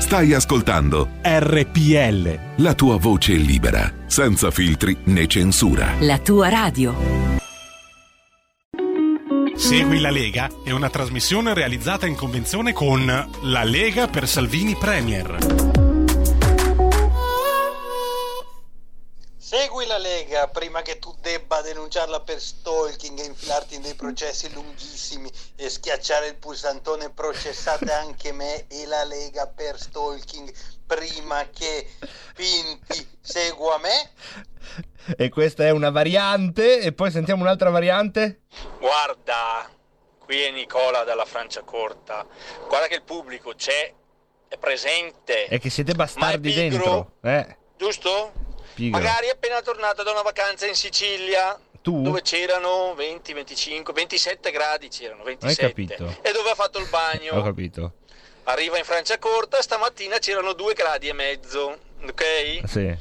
Stai ascoltando R P L, la tua voce libera, senza filtri né censura. La tua radio. Segui la Lega è una trasmissione realizzata in convenzione con La Lega per Salvini Premier. Segui la Lega prima che tu debba denunciarla per stalking e infilarti in dei processi lunghissimi e schiacciare il pulsantone processate anche me e la Lega per stalking prima che Pinti segua me. E questa è una variante, e poi sentiamo un'altra variante. Guarda, qui è Nicola dalla Francia Corta, guarda che il pubblico c'è è presente. E che siete bastardi dentro, eh? Giusto? Pigro. Magari appena tornata da una vacanza in Sicilia. Tu? Dove c'erano venti, venticinque, ventisette gradi c'erano, ventisette. Hai capito. E dove ha fatto il bagno? Ho capito. Arriva in Franciacorta, stamattina c'erano due gradi e mezzo, ok? Sì.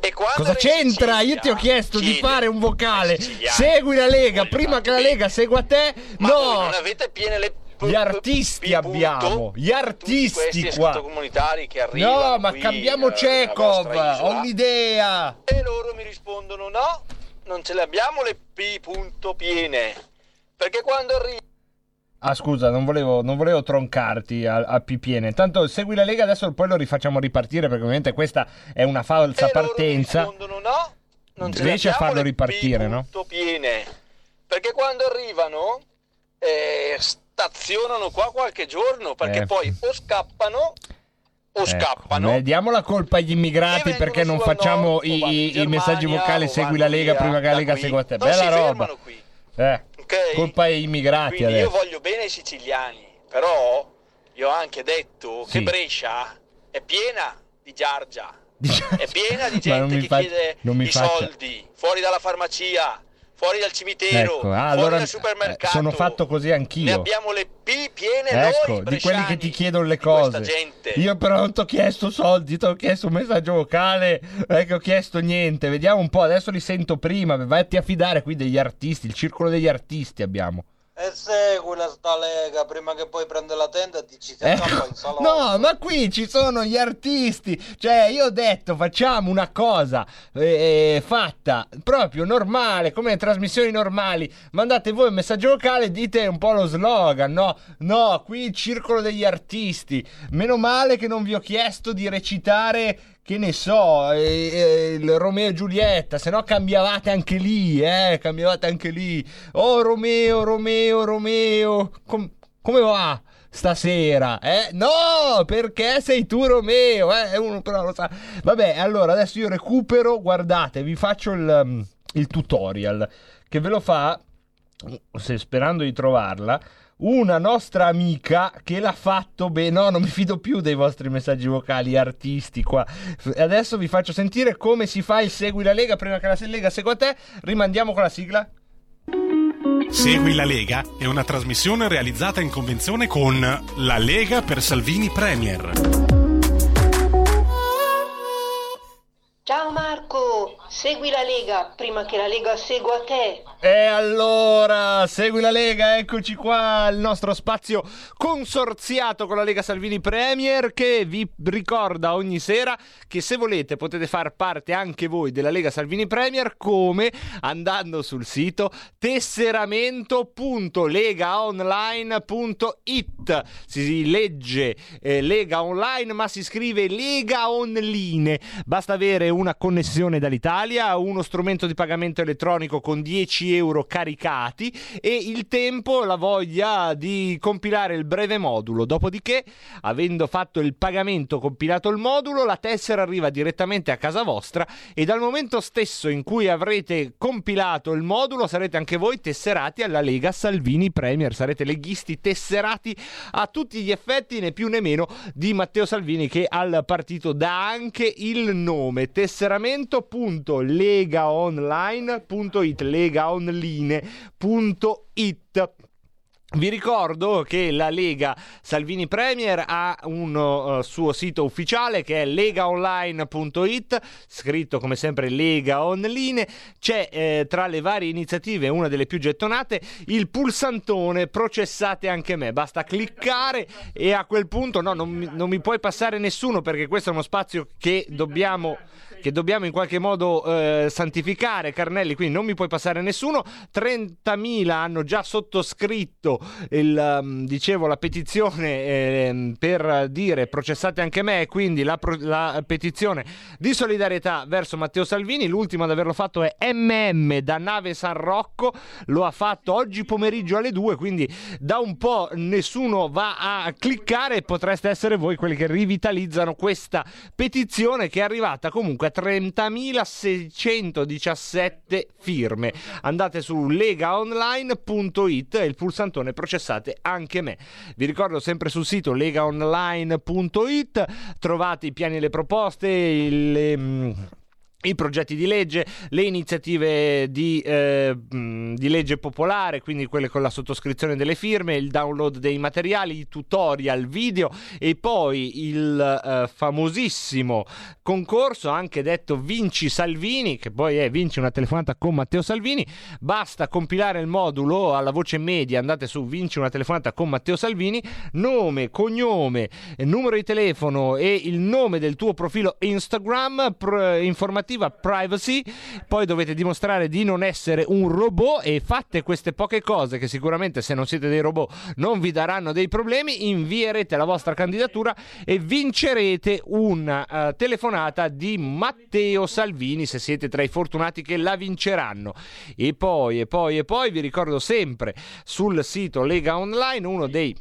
E cosa c'entra? Sicilia, io ti ho chiesto Cile, di fare un vocale. Segui la Lega, prima che la Lega segua te. Ma no, non avete piene le P- gli artisti p- abbiamo gli artisti qua comunitari che arrivano. No, ma qui, cambiamo Cecov, ho un'idea. E loro mi rispondono: no, non ce le abbiamo le P punto piene, perché quando arriva... Ah, scusa, non volevo, non volevo troncarti a, a Pipiene. Tanto segui la Lega, adesso poi lo rifacciamo ripartire, perché ovviamente questa è una falsa e partenza. Loro rispondono no, non ce riesci a farlo ripartire, no? Piene. Perché quando arrivano eh, stazionano qua qualche giorno, perché eh. poi o scappano o ecco, scappano. Beh, diamo la colpa agli immigrati perché non facciamo nord, i, i, Germania, i messaggi vocali segui la Lega prima che la Lega qui. segua te. Non bella roba. Qui. Eh. Okay. Colpa ai immigrati. Quindi adesso io voglio bene ai siciliani, però gli ho anche detto sì. che Brescia è piena di giargia, di giargia. È piena di gente che fa... chiede i faccia. soldi fuori dalla farmacia, fuori dal cimitero, ecco. ah, fuori allora, dal supermercato. Sono fatto così anch'io. Ne abbiamo le P piene, ecco, noi di quelli che ti chiedono le cose. Gente. Io però non ti ho chiesto soldi, ti ho chiesto un messaggio vocale, non è che ho chiesto niente. Vediamo un po', adesso li sento prima. Vatti a fidare qui degli artisti, il circolo degli artisti abbiamo. E segui la sta Lega prima che poi prende la tenda e ti ci si accappa in salotto. No, ma qui ci sono gli artisti. Cioè, io ho detto, facciamo una cosa eh, fatta proprio normale, come le trasmissioni normali. Mandate voi un messaggio vocale, dite un po' lo slogan, no? No, qui il circolo degli artisti. Meno male che non vi ho chiesto di recitare... che ne so, eh, eh, il Romeo e Giulietta, se no cambiavate anche lì, eh, cambiavate anche lì. Oh Romeo, Romeo, Romeo, com- come va stasera? Eh? No, perché sei tu Romeo, eh, uno però lo sa. Vabbè, allora adesso io recupero, guardate, vi faccio il, il tutorial, che ve lo fa, se sperando di trovarla, una nostra amica che l'ha fatto bene. No, non mi fido più dei vostri messaggi vocali artisti qua. Adesso vi faccio sentire come si fa il segui la Lega prima che la Lega segua te. Rimandiamo con la sigla. Segui la Lega è una trasmissione realizzata in convenzione con la Lega per Salvini Premier. Ciao Marco, segui la Lega prima che la Lega segua te. E allora, segui la Lega, eccoci qua, il nostro spazio consorziato con la Lega Salvini Premier, che vi ricorda ogni sera che se volete potete far parte anche voi della Lega Salvini Premier, come andando sul sito tesseramento punto legaonline punto it. Si legge eh, Lega Online, ma si scrive Lega Online. Basta avere una connessione dall'Italia, uno strumento di pagamento elettronico con dieci euro caricati e il tempo, la voglia di compilare il breve modulo. Dopodiché, avendo fatto il pagamento, compilato il modulo, la tessera arriva direttamente a casa vostra e dal momento stesso in cui avrete compilato il modulo sarete anche voi tesserati alla Lega Salvini Premier, sarete leghisti tesserati a tutti gli effetti, né più né meno di Matteo Salvini, che al partito dà anche il nome, tesseramento punto legaonline punto it, legaonline punto it. Vi ricordo che la Lega Salvini Premier ha un uh, suo sito ufficiale che è legaonline punto it, scritto come sempre Lega Online. C'è eh, tra le varie iniziative, una delle più gettonate, il pulsantone processate anche me. Basta cliccare e a quel punto no, non mi, non mi puoi passare nessuno, perché questo è uno spazio che dobbiamo... che dobbiamo in qualche modo eh, santificare, Carnelli, quindi non mi puoi passare nessuno. trentamila hanno già sottoscritto il, um, dicevo, la petizione eh, per dire processate anche me, quindi la, pro- la petizione di solidarietà verso Matteo Salvini. L'ultimo ad averlo fatto è M M da Nave San Rocco, lo ha fatto oggi pomeriggio alle due, quindi da un po' nessuno va a cliccare e potreste essere voi quelli che rivitalizzano questa petizione, che è arrivata comunque trentamilaseicentodiciassette firme. Andate su legaonline punto it e il pulsantone persone, processate anche me. Vi ricordo sempre sul sito legaonline punto it trovate i piani e le proposte, il... i progetti di legge, le iniziative di, eh, di legge popolare, quindi quelle con la sottoscrizione delle firme, il download dei materiali, i tutorial video e poi il eh, famosissimo concorso, anche detto Vinci Salvini, che poi è Vinci una telefonata con Matteo Salvini. Basta compilare il modulo alla voce media, andate su Vinci una telefonata con Matteo Salvini, nome, cognome, numero di telefono e il nome del tuo profilo Instagram, pr- informativa privacy, poi dovete dimostrare di non essere un robot e fate queste poche cose che sicuramente, se non siete dei robot, non vi daranno dei problemi, invierete la vostra candidatura e vincerete una uh, telefonata di Matteo Salvini, se siete tra i fortunati che la vinceranno. E poi e poi e poi vi ricordo sempre sul sito Lega Online, uno dei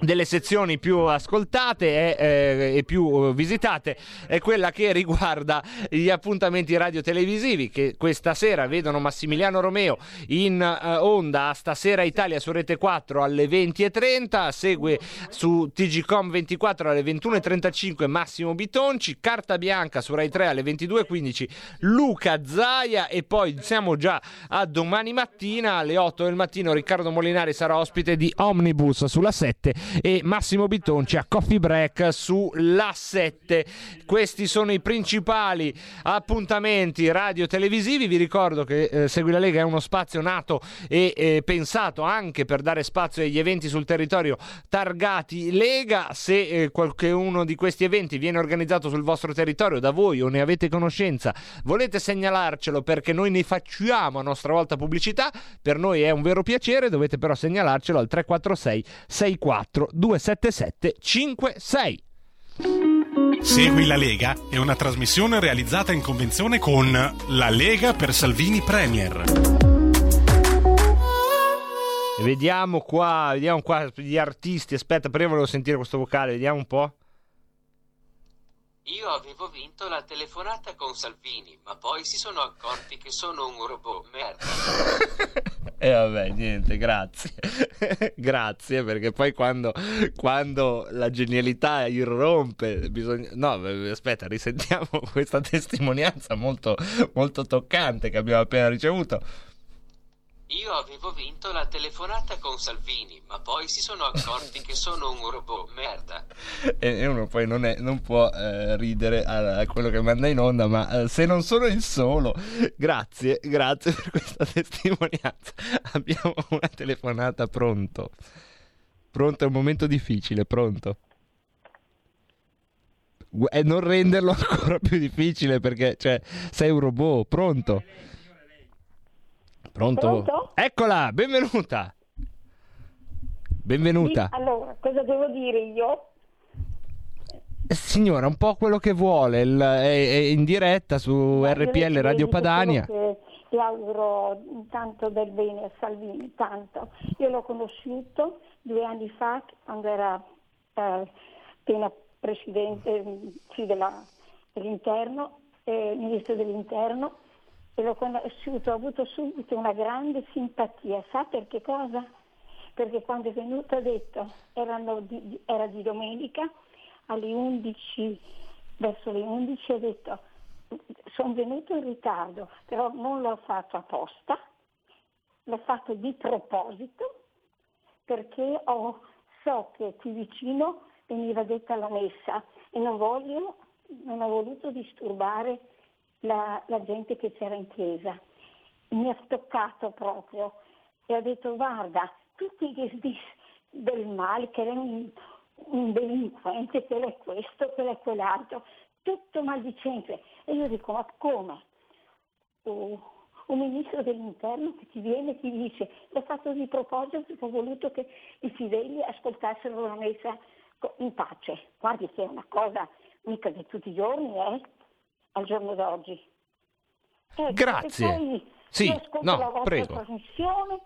delle sezioni più ascoltate e, eh, e più visitate è quella che riguarda gli appuntamenti radiotelevisivi, che questa sera vedono Massimiliano Romeo in eh, onda a Stasera Italia su Rete quattro alle venti e trenta, segue su T G Com ventiquattro alle ventuno e trentacinque Massimo Bitonci, Carta Bianca su Rai tre alle ventidue e quindici Luca Zaia, e poi siamo già a domani mattina alle otto del mattino. Riccardo Molinari sarà ospite di Omnibus sulla sette e Massimo Bitonci a Coffee Break sulla sette. Questi sono i principali appuntamenti radiotelevisivi. Vi ricordo che eh, Segui la Lega è uno spazio nato e eh, pensato anche per dare spazio agli eventi sul territorio targati Lega. Se eh, qualcuno di questi eventi viene organizzato sul vostro territorio da voi o ne avete conoscenza, volete segnalarcelo perché noi ne facciamo a nostra volta pubblicità, per noi è un vero piacere. Dovete però segnalarcelo al tre quattro sei sei quattro due sette sette cinque sei. Segui la Lega è una trasmissione realizzata in convenzione con La Lega per Salvini Premier. Vediamo qua, vediamo qua gli artisti. Aspetta, prima volevo sentire questo vocale, vediamo un po'. Io avevo vinto la telefonata con Salvini, ma poi si sono accorti che sono un robot, merda. E eh vabbè, niente, grazie. Grazie, perché poi quando, quando la genialità irrompe, bisogna... No, aspetta, risentiamo questa testimonianza molto, molto toccante che abbiamo appena ricevuto. Io avevo vinto la telefonata con Salvini, ma poi si sono accorti che sono un robot, merda. E uno poi non, è, non può eh, ridere a, a quello che manda in onda, ma eh, se non sono il solo. Grazie, grazie per questa testimonianza. Abbiamo una telefonata, pronto? Pronto, è un momento difficile, pronto? E non renderlo ancora più difficile perché, cioè, sei un robot, pronto? Pronto? Pronto? Eccola, benvenuta. Benvenuta. Sì, allora, cosa devo dire io? Signora, un po' quello che vuole, il, è, è in diretta su Ma R P L Radio Padania. Ti auguro tanto del bene a Salvini, tanto. Io l'ho conosciuto due anni fa, quando era appena eh, presidente sì, della, dell'interno, eh, ministro dell'interno. E l'ho conosciuto, ho avuto subito una grande simpatia, sa perché cosa? Perché quando è venuto ha detto, erano di, era di domenica, alle undici, verso le undici ha detto, sono venuto in ritardo, però non l'ho fatto apposta, l'ho fatto di proposito, perché ho, so che qui vicino veniva detta la messa e non voglio, non ho voluto disturbare La, la gente che c'era in chiesa. Mi ha toccato proprio e ha detto, guarda, tutti gli del male, che era un, un delinquente, quello è questo, quello è quell'altro, tutto maldicente. E io dico, ma come? Uh, un ministro dell'interno che ti viene e ti dice, l'ho fatto di proposito perché ho voluto che i fedeli ascoltassero la messa in pace. Guardi che è una cosa mica di tutti i giorni, eh? Al giorno d'oggi. Eh, Grazie. Poi sì, io ascolto no, la vostra prego. trasmissione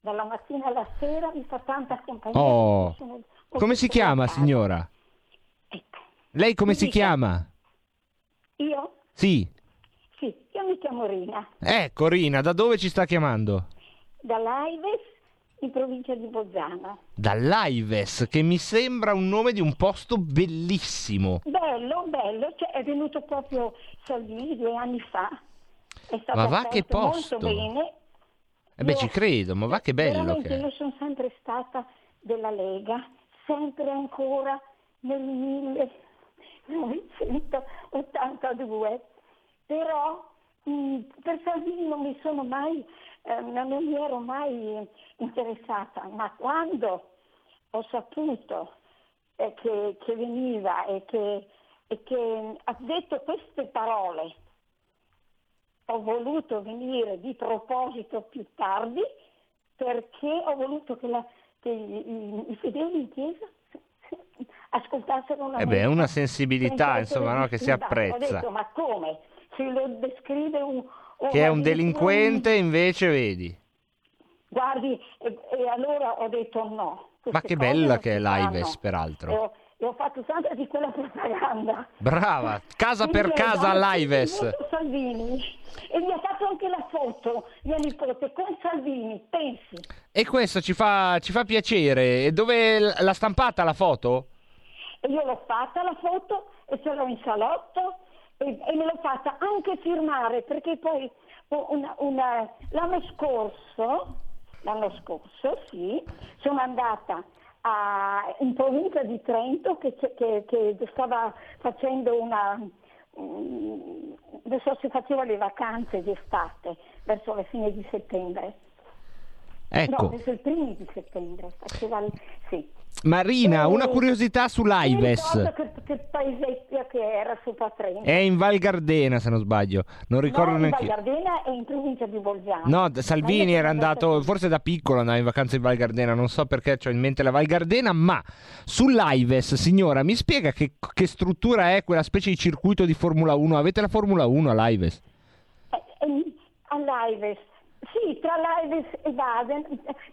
dalla mattina alla sera, mi fa tanta compagnia. Oh. Sono... Come si chiama, signora? Ecco. Lei come mi si dice... chiama? Io? Sì. Sì, io mi chiamo Rina. Ecco, Rina, da dove ci sta chiamando? Da Laives, in provincia di Bolzano. Da Laives, che mi sembra un nome di un posto bellissimo. Bello, bello, cioè, è venuto proprio Salvini due anni fa. È stato ma va che posto! Molto bene. Eh beh, io, ci credo, ma va che bello che è. Io sono sempre stata della Lega, sempre ancora nel millenovecentottantadue, però mh, per Salvini non mi sono mai... Eh, non mi ero mai interessata, ma quando ho saputo eh, che, che veniva e che, e che ha detto queste parole, ho voluto venire di proposito più tardi, perché ho voluto che, la, che i, i fedeli in chiesa ascoltassero una... Eh beh, una sensibilità, insomma, no, che si apprezza. Ho detto, ma come? Se lo descrive un... che è un delinquente, invece vedi. Guardi, e, e allora ho detto no. Ma che bella che è Laives, peraltro. E ho, e ho fatto tanta di quella propaganda. Brava, casa per casa a Laives. Salvini. E mi ha fatto anche la foto, mia nipote, con Salvini, pensi. E questo ci fa, ci fa piacere. E dove l'ha stampata la foto? E io l'ho fatta la foto e ce l'ho in salotto. E me l'ho fatta anche firmare, perché poi una, una, l'anno scorso, l'anno scorso sì, sono andata a, in provincia di Trento che, che, che stava facendo una, um, non so se faceva le vacanze d'estate, verso la fine di settembre. Ecco. No, verso il primo di settembre, faceva, sì. Marina, una curiosità su Laives. Che, che paesetto che era sopra Trento? È in Val Gardena, se non sbaglio. Non ricordo no, neanche. Val Gardena è in provincia di Bolzano. No, Salvini era andato, forse da piccolo andava in vacanza in Val Gardena, non so perché ho in mente la Val Gardena, ma su Laives, signora, mi spiega che, che struttura è quella specie di circuito di Formula uno? Avete la Formula uno a Laives? A Laives. Sì, tra Laives e Baden,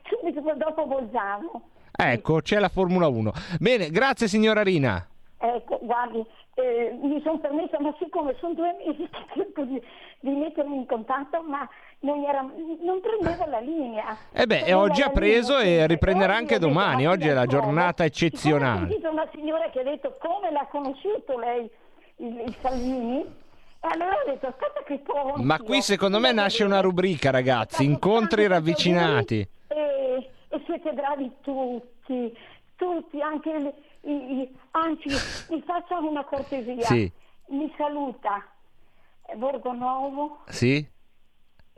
subito dopo Bolzano. Ecco, c'è la Formula uno. Bene, grazie signora Rina. Ecco, guardi, eh, mi sono permessa, ma siccome sono due mesi che cerco di, di mettermi in contatto, ma non, era, non prendeva la linea. Eh beh, e oggi ha preso linea, e riprenderà anche domani. Oggi è la giornata eccezionale. Ho sentito una signora che ha detto come l'ha conosciuto lei, il, il Salvini. E allora ho detto, aspetta che provo. Ma qui secondo me nasce una rubrica, ragazzi, incontri ravvicinati. E... E siete bravi tutti, tutti, anche le, i, i, anzi, mi faccia una cortesia. Sì. Mi saluta Borgonovo. Sì.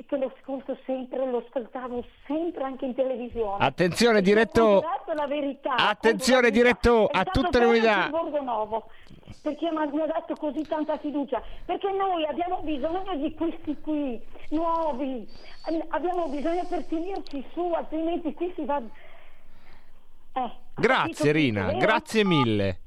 Che lo ascolto sempre, lo ascoltavo sempre anche in televisione. Attenzione diretto. La verità, attenzione diretto a tutte le unità. Borgonovo, perché mi ha dato così tanta fiducia, perché noi abbiamo bisogno di questi qui nuovi, abbiamo bisogno per tenerci su, altrimenti qui si va. Eh, grazie Rina, tutto, grazie mille.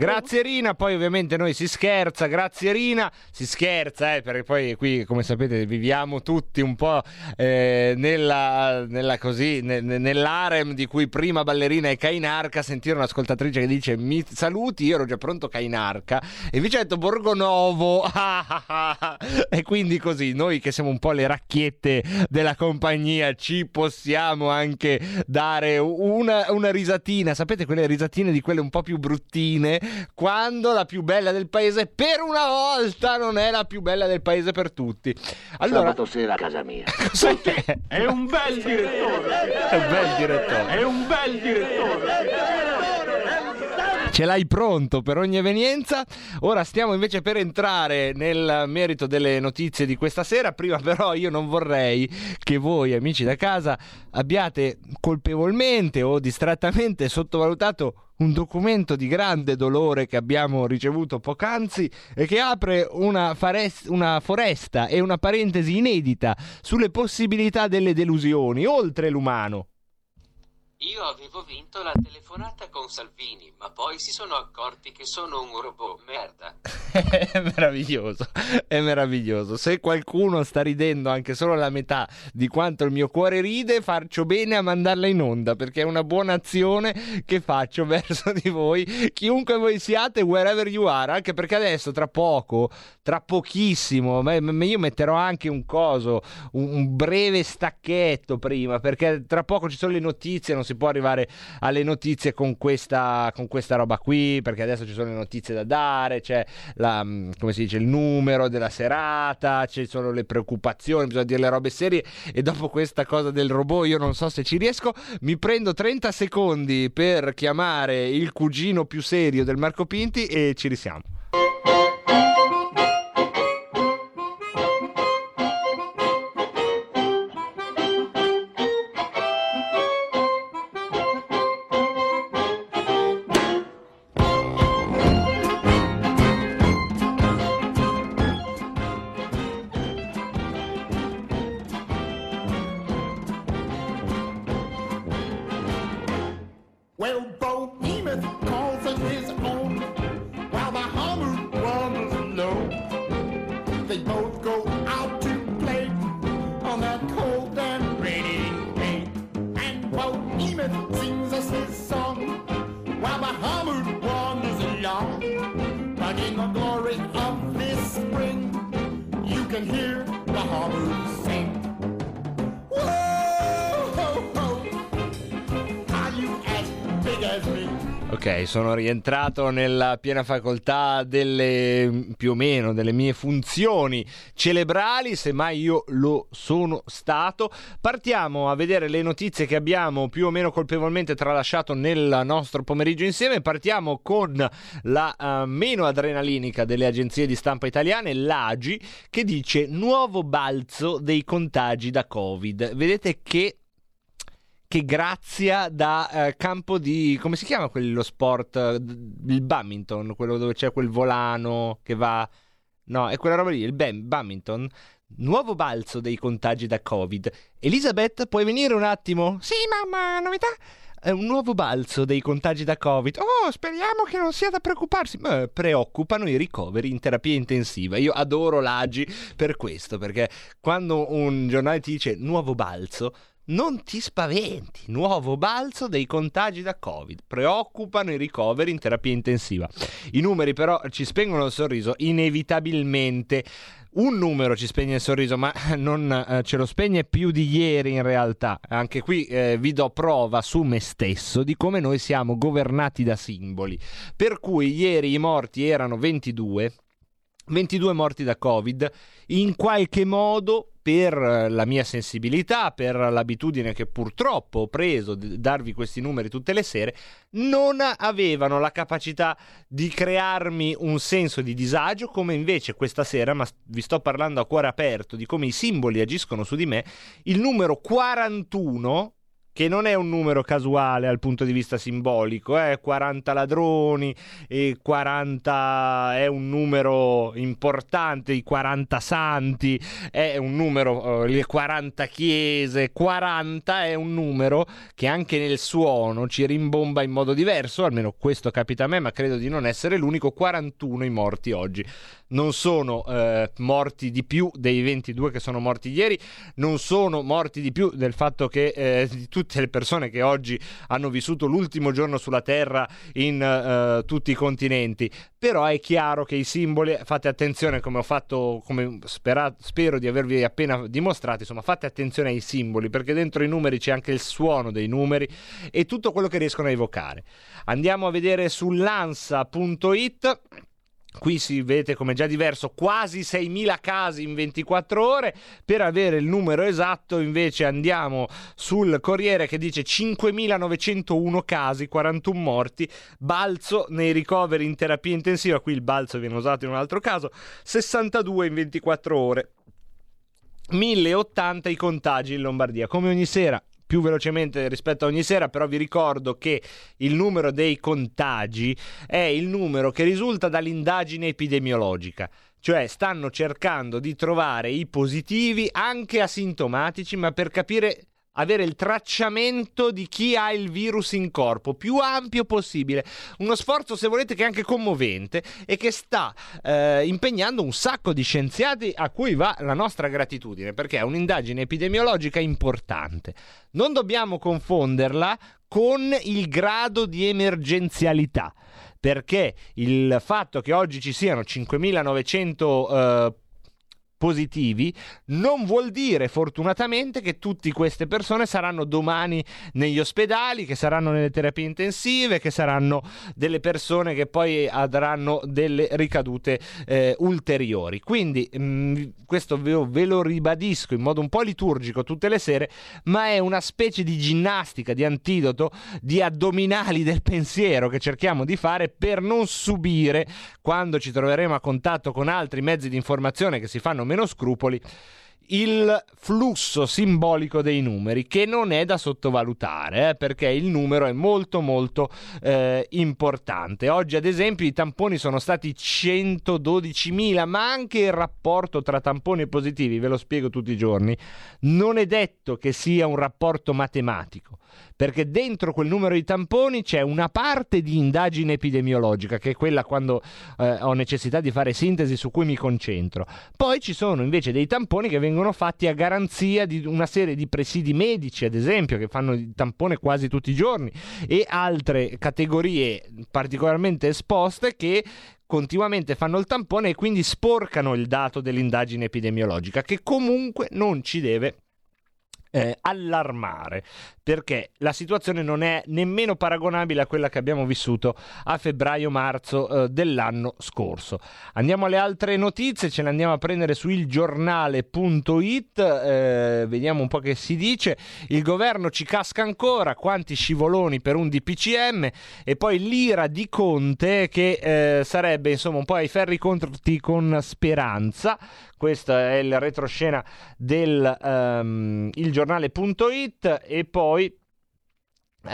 Grazie Rina, poi ovviamente noi si scherza, grazie Rina, si scherza eh, perché poi qui come sapete viviamo tutti un po' eh, nella, nella così, ne, nell'harem di cui prima ballerina e Kainarca, sentire un'ascoltatrice che dice mi saluti, io ero già pronto Kainarca e invece ha detto Borgonovo ah, ah, ah. E quindi così noi che siamo un po' le racchiette della compagnia ci possiamo anche dare una, una risatina, sapete quelle risatine di quelle un po' più bruttine quando la più bella del paese per una volta non è la più bella del paese per tutti. Allora sabato sera a casa mia è un bel direttore è un bel direttore è un bel direttore ce l'hai pronto per ogni evenienza. Ora stiamo invece per entrare nel merito delle notizie di questa sera, prima però io non vorrei che voi amici da casa abbiate colpevolmente o distrattamente sottovalutato un documento di grande dolore che abbiamo ricevuto poc'anzi e che apre una, farest- una foresta e una parentesi inedita sulle possibilità delle delusioni, oltre l'umano. Io avevo vinto la telefonata con Salvini, ma poi si sono accorti che sono un robot, merda. è meraviglioso, è meraviglioso. Se qualcuno sta ridendo anche solo la metà di quanto il mio cuore ride, faccio bene a mandarla in onda, perché è una buona azione che faccio verso di voi, chiunque voi siate, wherever you are, anche perché adesso tra poco, tra pochissimo, io metterò anche un coso, un breve stacchetto prima, perché tra poco ci sono le notizie, non si può arrivare alle notizie con questa, con questa roba qui, perché adesso ci sono le notizie da dare, c'è la, come si dice, il numero della serata, ci sono le preoccupazioni, bisogna dire le robe serie, e dopo questa cosa del robot io non so se ci riesco. Mi prendo trenta secondi per chiamare il cugino più serio del Marco Pinti e ci risiamo. Sono rientrato nella piena facoltà delle, più o meno, delle mie funzioni cerebrali, semmai io lo sono stato. Partiamo a vedere le notizie che abbiamo più o meno colpevolmente tralasciato nel nostro pomeriggio insieme. Partiamo con la uh, meno adrenalinica delle agenzie di stampa italiane, l'A G I, che dice nuovo balzo dei contagi da Covid. Vedete che Che grazia da eh, campo di... come si chiama quello sport? Il badminton, quello dove c'è quel volano che va... No, è quella roba lì, il badminton. Nuovo balzo dei contagi da Covid. Elisabetta, puoi venire un attimo? Sì, mamma, novità? È un nuovo balzo dei contagi da Covid. Oh, speriamo che non sia da preoccuparsi. Ma preoccupano i ricoveri in terapia intensiva. Io adoro l'A G I per questo, perché quando un giornale ti dice nuovo balzo... non ti spaventi, nuovo balzo dei contagi da Covid, preoccupano i ricoveri in terapia intensiva. I numeri però ci spengono il sorriso inevitabilmente. Un numero ci spegne il sorriso, ma non eh, ce lo spegne più di ieri in realtà. Anche qui eh, vi do prova su me stesso di come noi siamo governati da simboli. Per cui ieri i morti erano ventidue morti da Covid, in qualche modo... per la mia sensibilità, per l'abitudine che purtroppo ho preso di darvi questi numeri tutte le sere, non avevano la capacità di crearmi un senso di disagio come invece questa sera, ma vi sto parlando a cuore aperto di come i simboli agiscono su di me. Il numero quarantuno, che non è un numero casuale dal punto di vista simbolico, eh? quaranta ladroni, e quaranta è un numero importante, i quaranta santi, è un numero, eh, le quaranta chiese, quaranta è un numero che anche nel suono ci rimbomba in modo diverso, almeno questo capita a me, ma credo di non essere l'unico. quarantuno i morti oggi. Non sono eh, morti di più dei ventidue che sono morti ieri, non sono morti di più del fatto che eh, di tutte le persone che oggi hanno vissuto l'ultimo giorno sulla Terra in eh, tutti i continenti. Però è chiaro che i simboli, fate attenzione, come ho fatto, come spera, spero di avervi appena dimostrato, insomma fate attenzione ai simboli, perché dentro i numeri c'è anche il suono dei numeri e tutto quello che riescono a evocare. Andiamo a vedere su lansa punto it. Qui si vede come già diverso, quasi seimila casi in ventiquattro ore. Per avere il numero esatto invece andiamo sul Corriere, che dice cinquemilanovecentouno casi, quarantuno morti, balzo nei ricoveri in terapia intensiva. Qui il balzo viene usato in un altro caso, sessantadue in ventiquattro ore, milleottanta i contagi in Lombardia. Come ogni sera, più velocemente rispetto a ogni sera, però vi ricordo che il numero dei contagi è il numero che risulta dall'indagine epidemiologica, cioè stanno cercando di trovare i positivi anche asintomatici, ma per capire avere il tracciamento di chi ha il virus in corpo più ampio possibile. Uno sforzo, se volete, che è anche commovente e che sta eh, impegnando un sacco di scienziati, a cui va la nostra gratitudine, perché è un'indagine epidemiologica importante. Non dobbiamo confonderla con il grado di emergenzialità, perché il fatto che oggi ci siano cinquemilanovecento eh, positivi non vuol dire, fortunatamente, che tutte queste persone saranno domani negli ospedali, che saranno nelle terapie intensive, che saranno delle persone che poi avranno delle ricadute eh, ulteriori. Quindi mh, questo ve, ve lo ribadisco in modo un po' liturgico tutte le sere, ma è una specie di ginnastica, di antidoto, di addominali del pensiero che cerchiamo di fare per non subire, quando ci troveremo a contatto con altri mezzi di informazione che si fanno meno scrupoli, il flusso simbolico dei numeri, che non è da sottovalutare, eh, perché il numero è molto molto eh, importante. Oggi, ad esempio, i tamponi sono stati centododicimila, ma anche il rapporto tra tamponi e positivi, ve lo spiego tutti i giorni, non è detto che sia un rapporto matematico, perché dentro quel numero di tamponi c'è una parte di indagine epidemiologica, che è quella quando eh, ho necessità di fare sintesi su cui mi concentro. Poi ci sono invece dei tamponi che vengono fatti a garanzia di una serie di presidi medici, ad esempio, che fanno il tampone quasi tutti i giorni, e altre categorie particolarmente esposte che continuamente fanno il tampone e quindi sporcano il dato dell'indagine epidemiologica, che comunque non ci deve Eh, allarmare, perché la situazione non è nemmeno paragonabile a quella che abbiamo vissuto a febbraio-marzo eh, dell'anno scorso. Andiamo alle altre notizie, ce le andiamo a prendere su ilgiornale punto it, eh, vediamo un po' che si dice. Il governo ci casca ancora, quanti scivoloni per un D P C M, e poi l'ira di Conte, che eh, sarebbe insomma un po' ai ferri conti con Speranza. Questo è il retroscena del um, ilgiornale punto it. E poi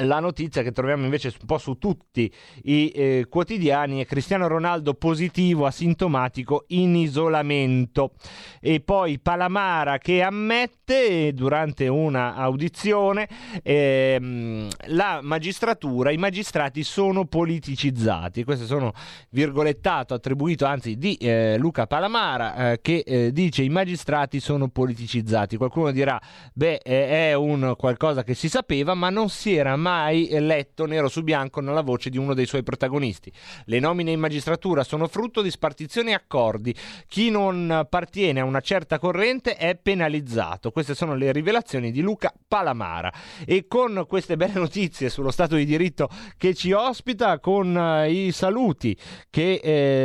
la notizia che troviamo invece un po' su tutti i eh, quotidiani è: Cristiano Ronaldo positivo, asintomatico, in isolamento. E poi Palamara che ammette durante una audizione eh, la magistratura, i magistrati sono politicizzati. Questo sono virgolettato attribuito anzi di eh, Luca Palamara eh, che eh, dice i magistrati sono politicizzati. Qualcuno dirà beh eh, è un qualcosa che si sapeva, ma non si era mai letto nero su bianco nella voce di uno dei suoi protagonisti. Le nomine in magistratura sono frutto di spartizioni e accordi. Chi non appartiene a una certa corrente è penalizzato. Queste sono le rivelazioni di Luca Palamara. E con queste belle notizie sullo Stato di diritto che ci ospita, con i saluti che,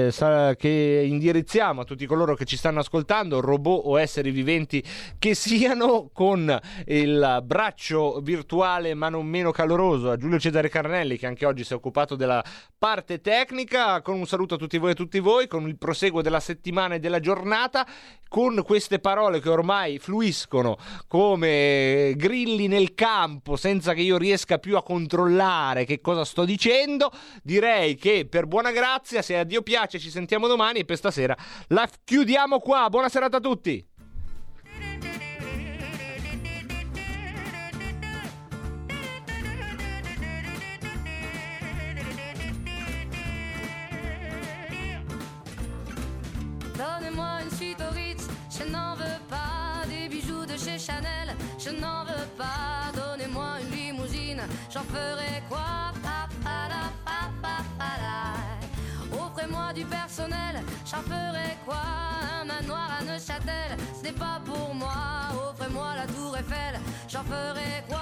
eh, sa- che indirizziamo a tutti coloro che ci stanno ascoltando, robot o esseri viventi che siano, con il braccio virtuale ma non meno caloroso a Giulio Cesare Carnelli, che anche oggi si è occupato della parte tecnica, con un saluto a tutti voi e a tutti voi, con il proseguo della settimana e della giornata, con queste parole che ormai fluiscono come grilli nel campo senza che io riesca più a controllare che cosa sto dicendo. Direi che, per buona grazia, se a Dio piace ci sentiamo domani, e per stasera la chiudiamo qua. Buona serata a tutti. Donnez-moi une suite aux Ritz, je n'en veux pas. Des bijoux de chez Chanel, je n'en veux pas. Donnez-moi une limousine, j'en ferai quoi? Offrez-moi du personnel, j'en ferai quoi? Un manoir à Neuchâtel, ce n'est pas pour moi. Offrez-moi la Tour Eiffel, j'en ferai quoi?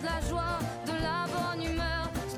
De la joie, de la bonne humeur, ce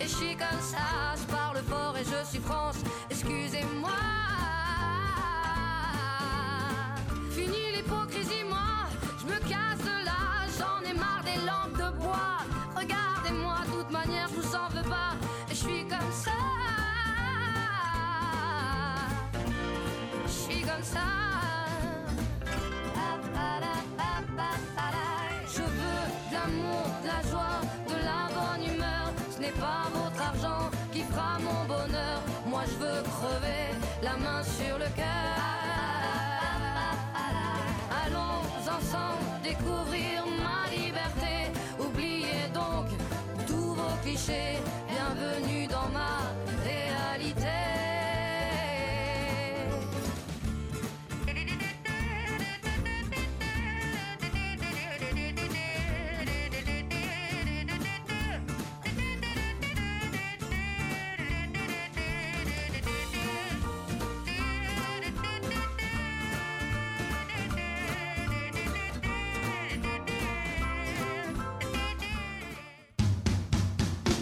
et je suis comme ça. Je parle fort et je suis France, excusez-moi. Fini l'hypocrisie, moi je me casse de là. J'en ai marre des lampes de bois. Regardez-moi, de toute manière je vous en veux pas. Et je suis comme ça. Je suis comme ça. Ce n'est pas votre argent qui fera mon bonheur. Moi je veux crever la main sur le cœur. Allons ensemble découvrir ma liberté. Oubliez donc tous vos clichés. Bienvenue dans ma réalité.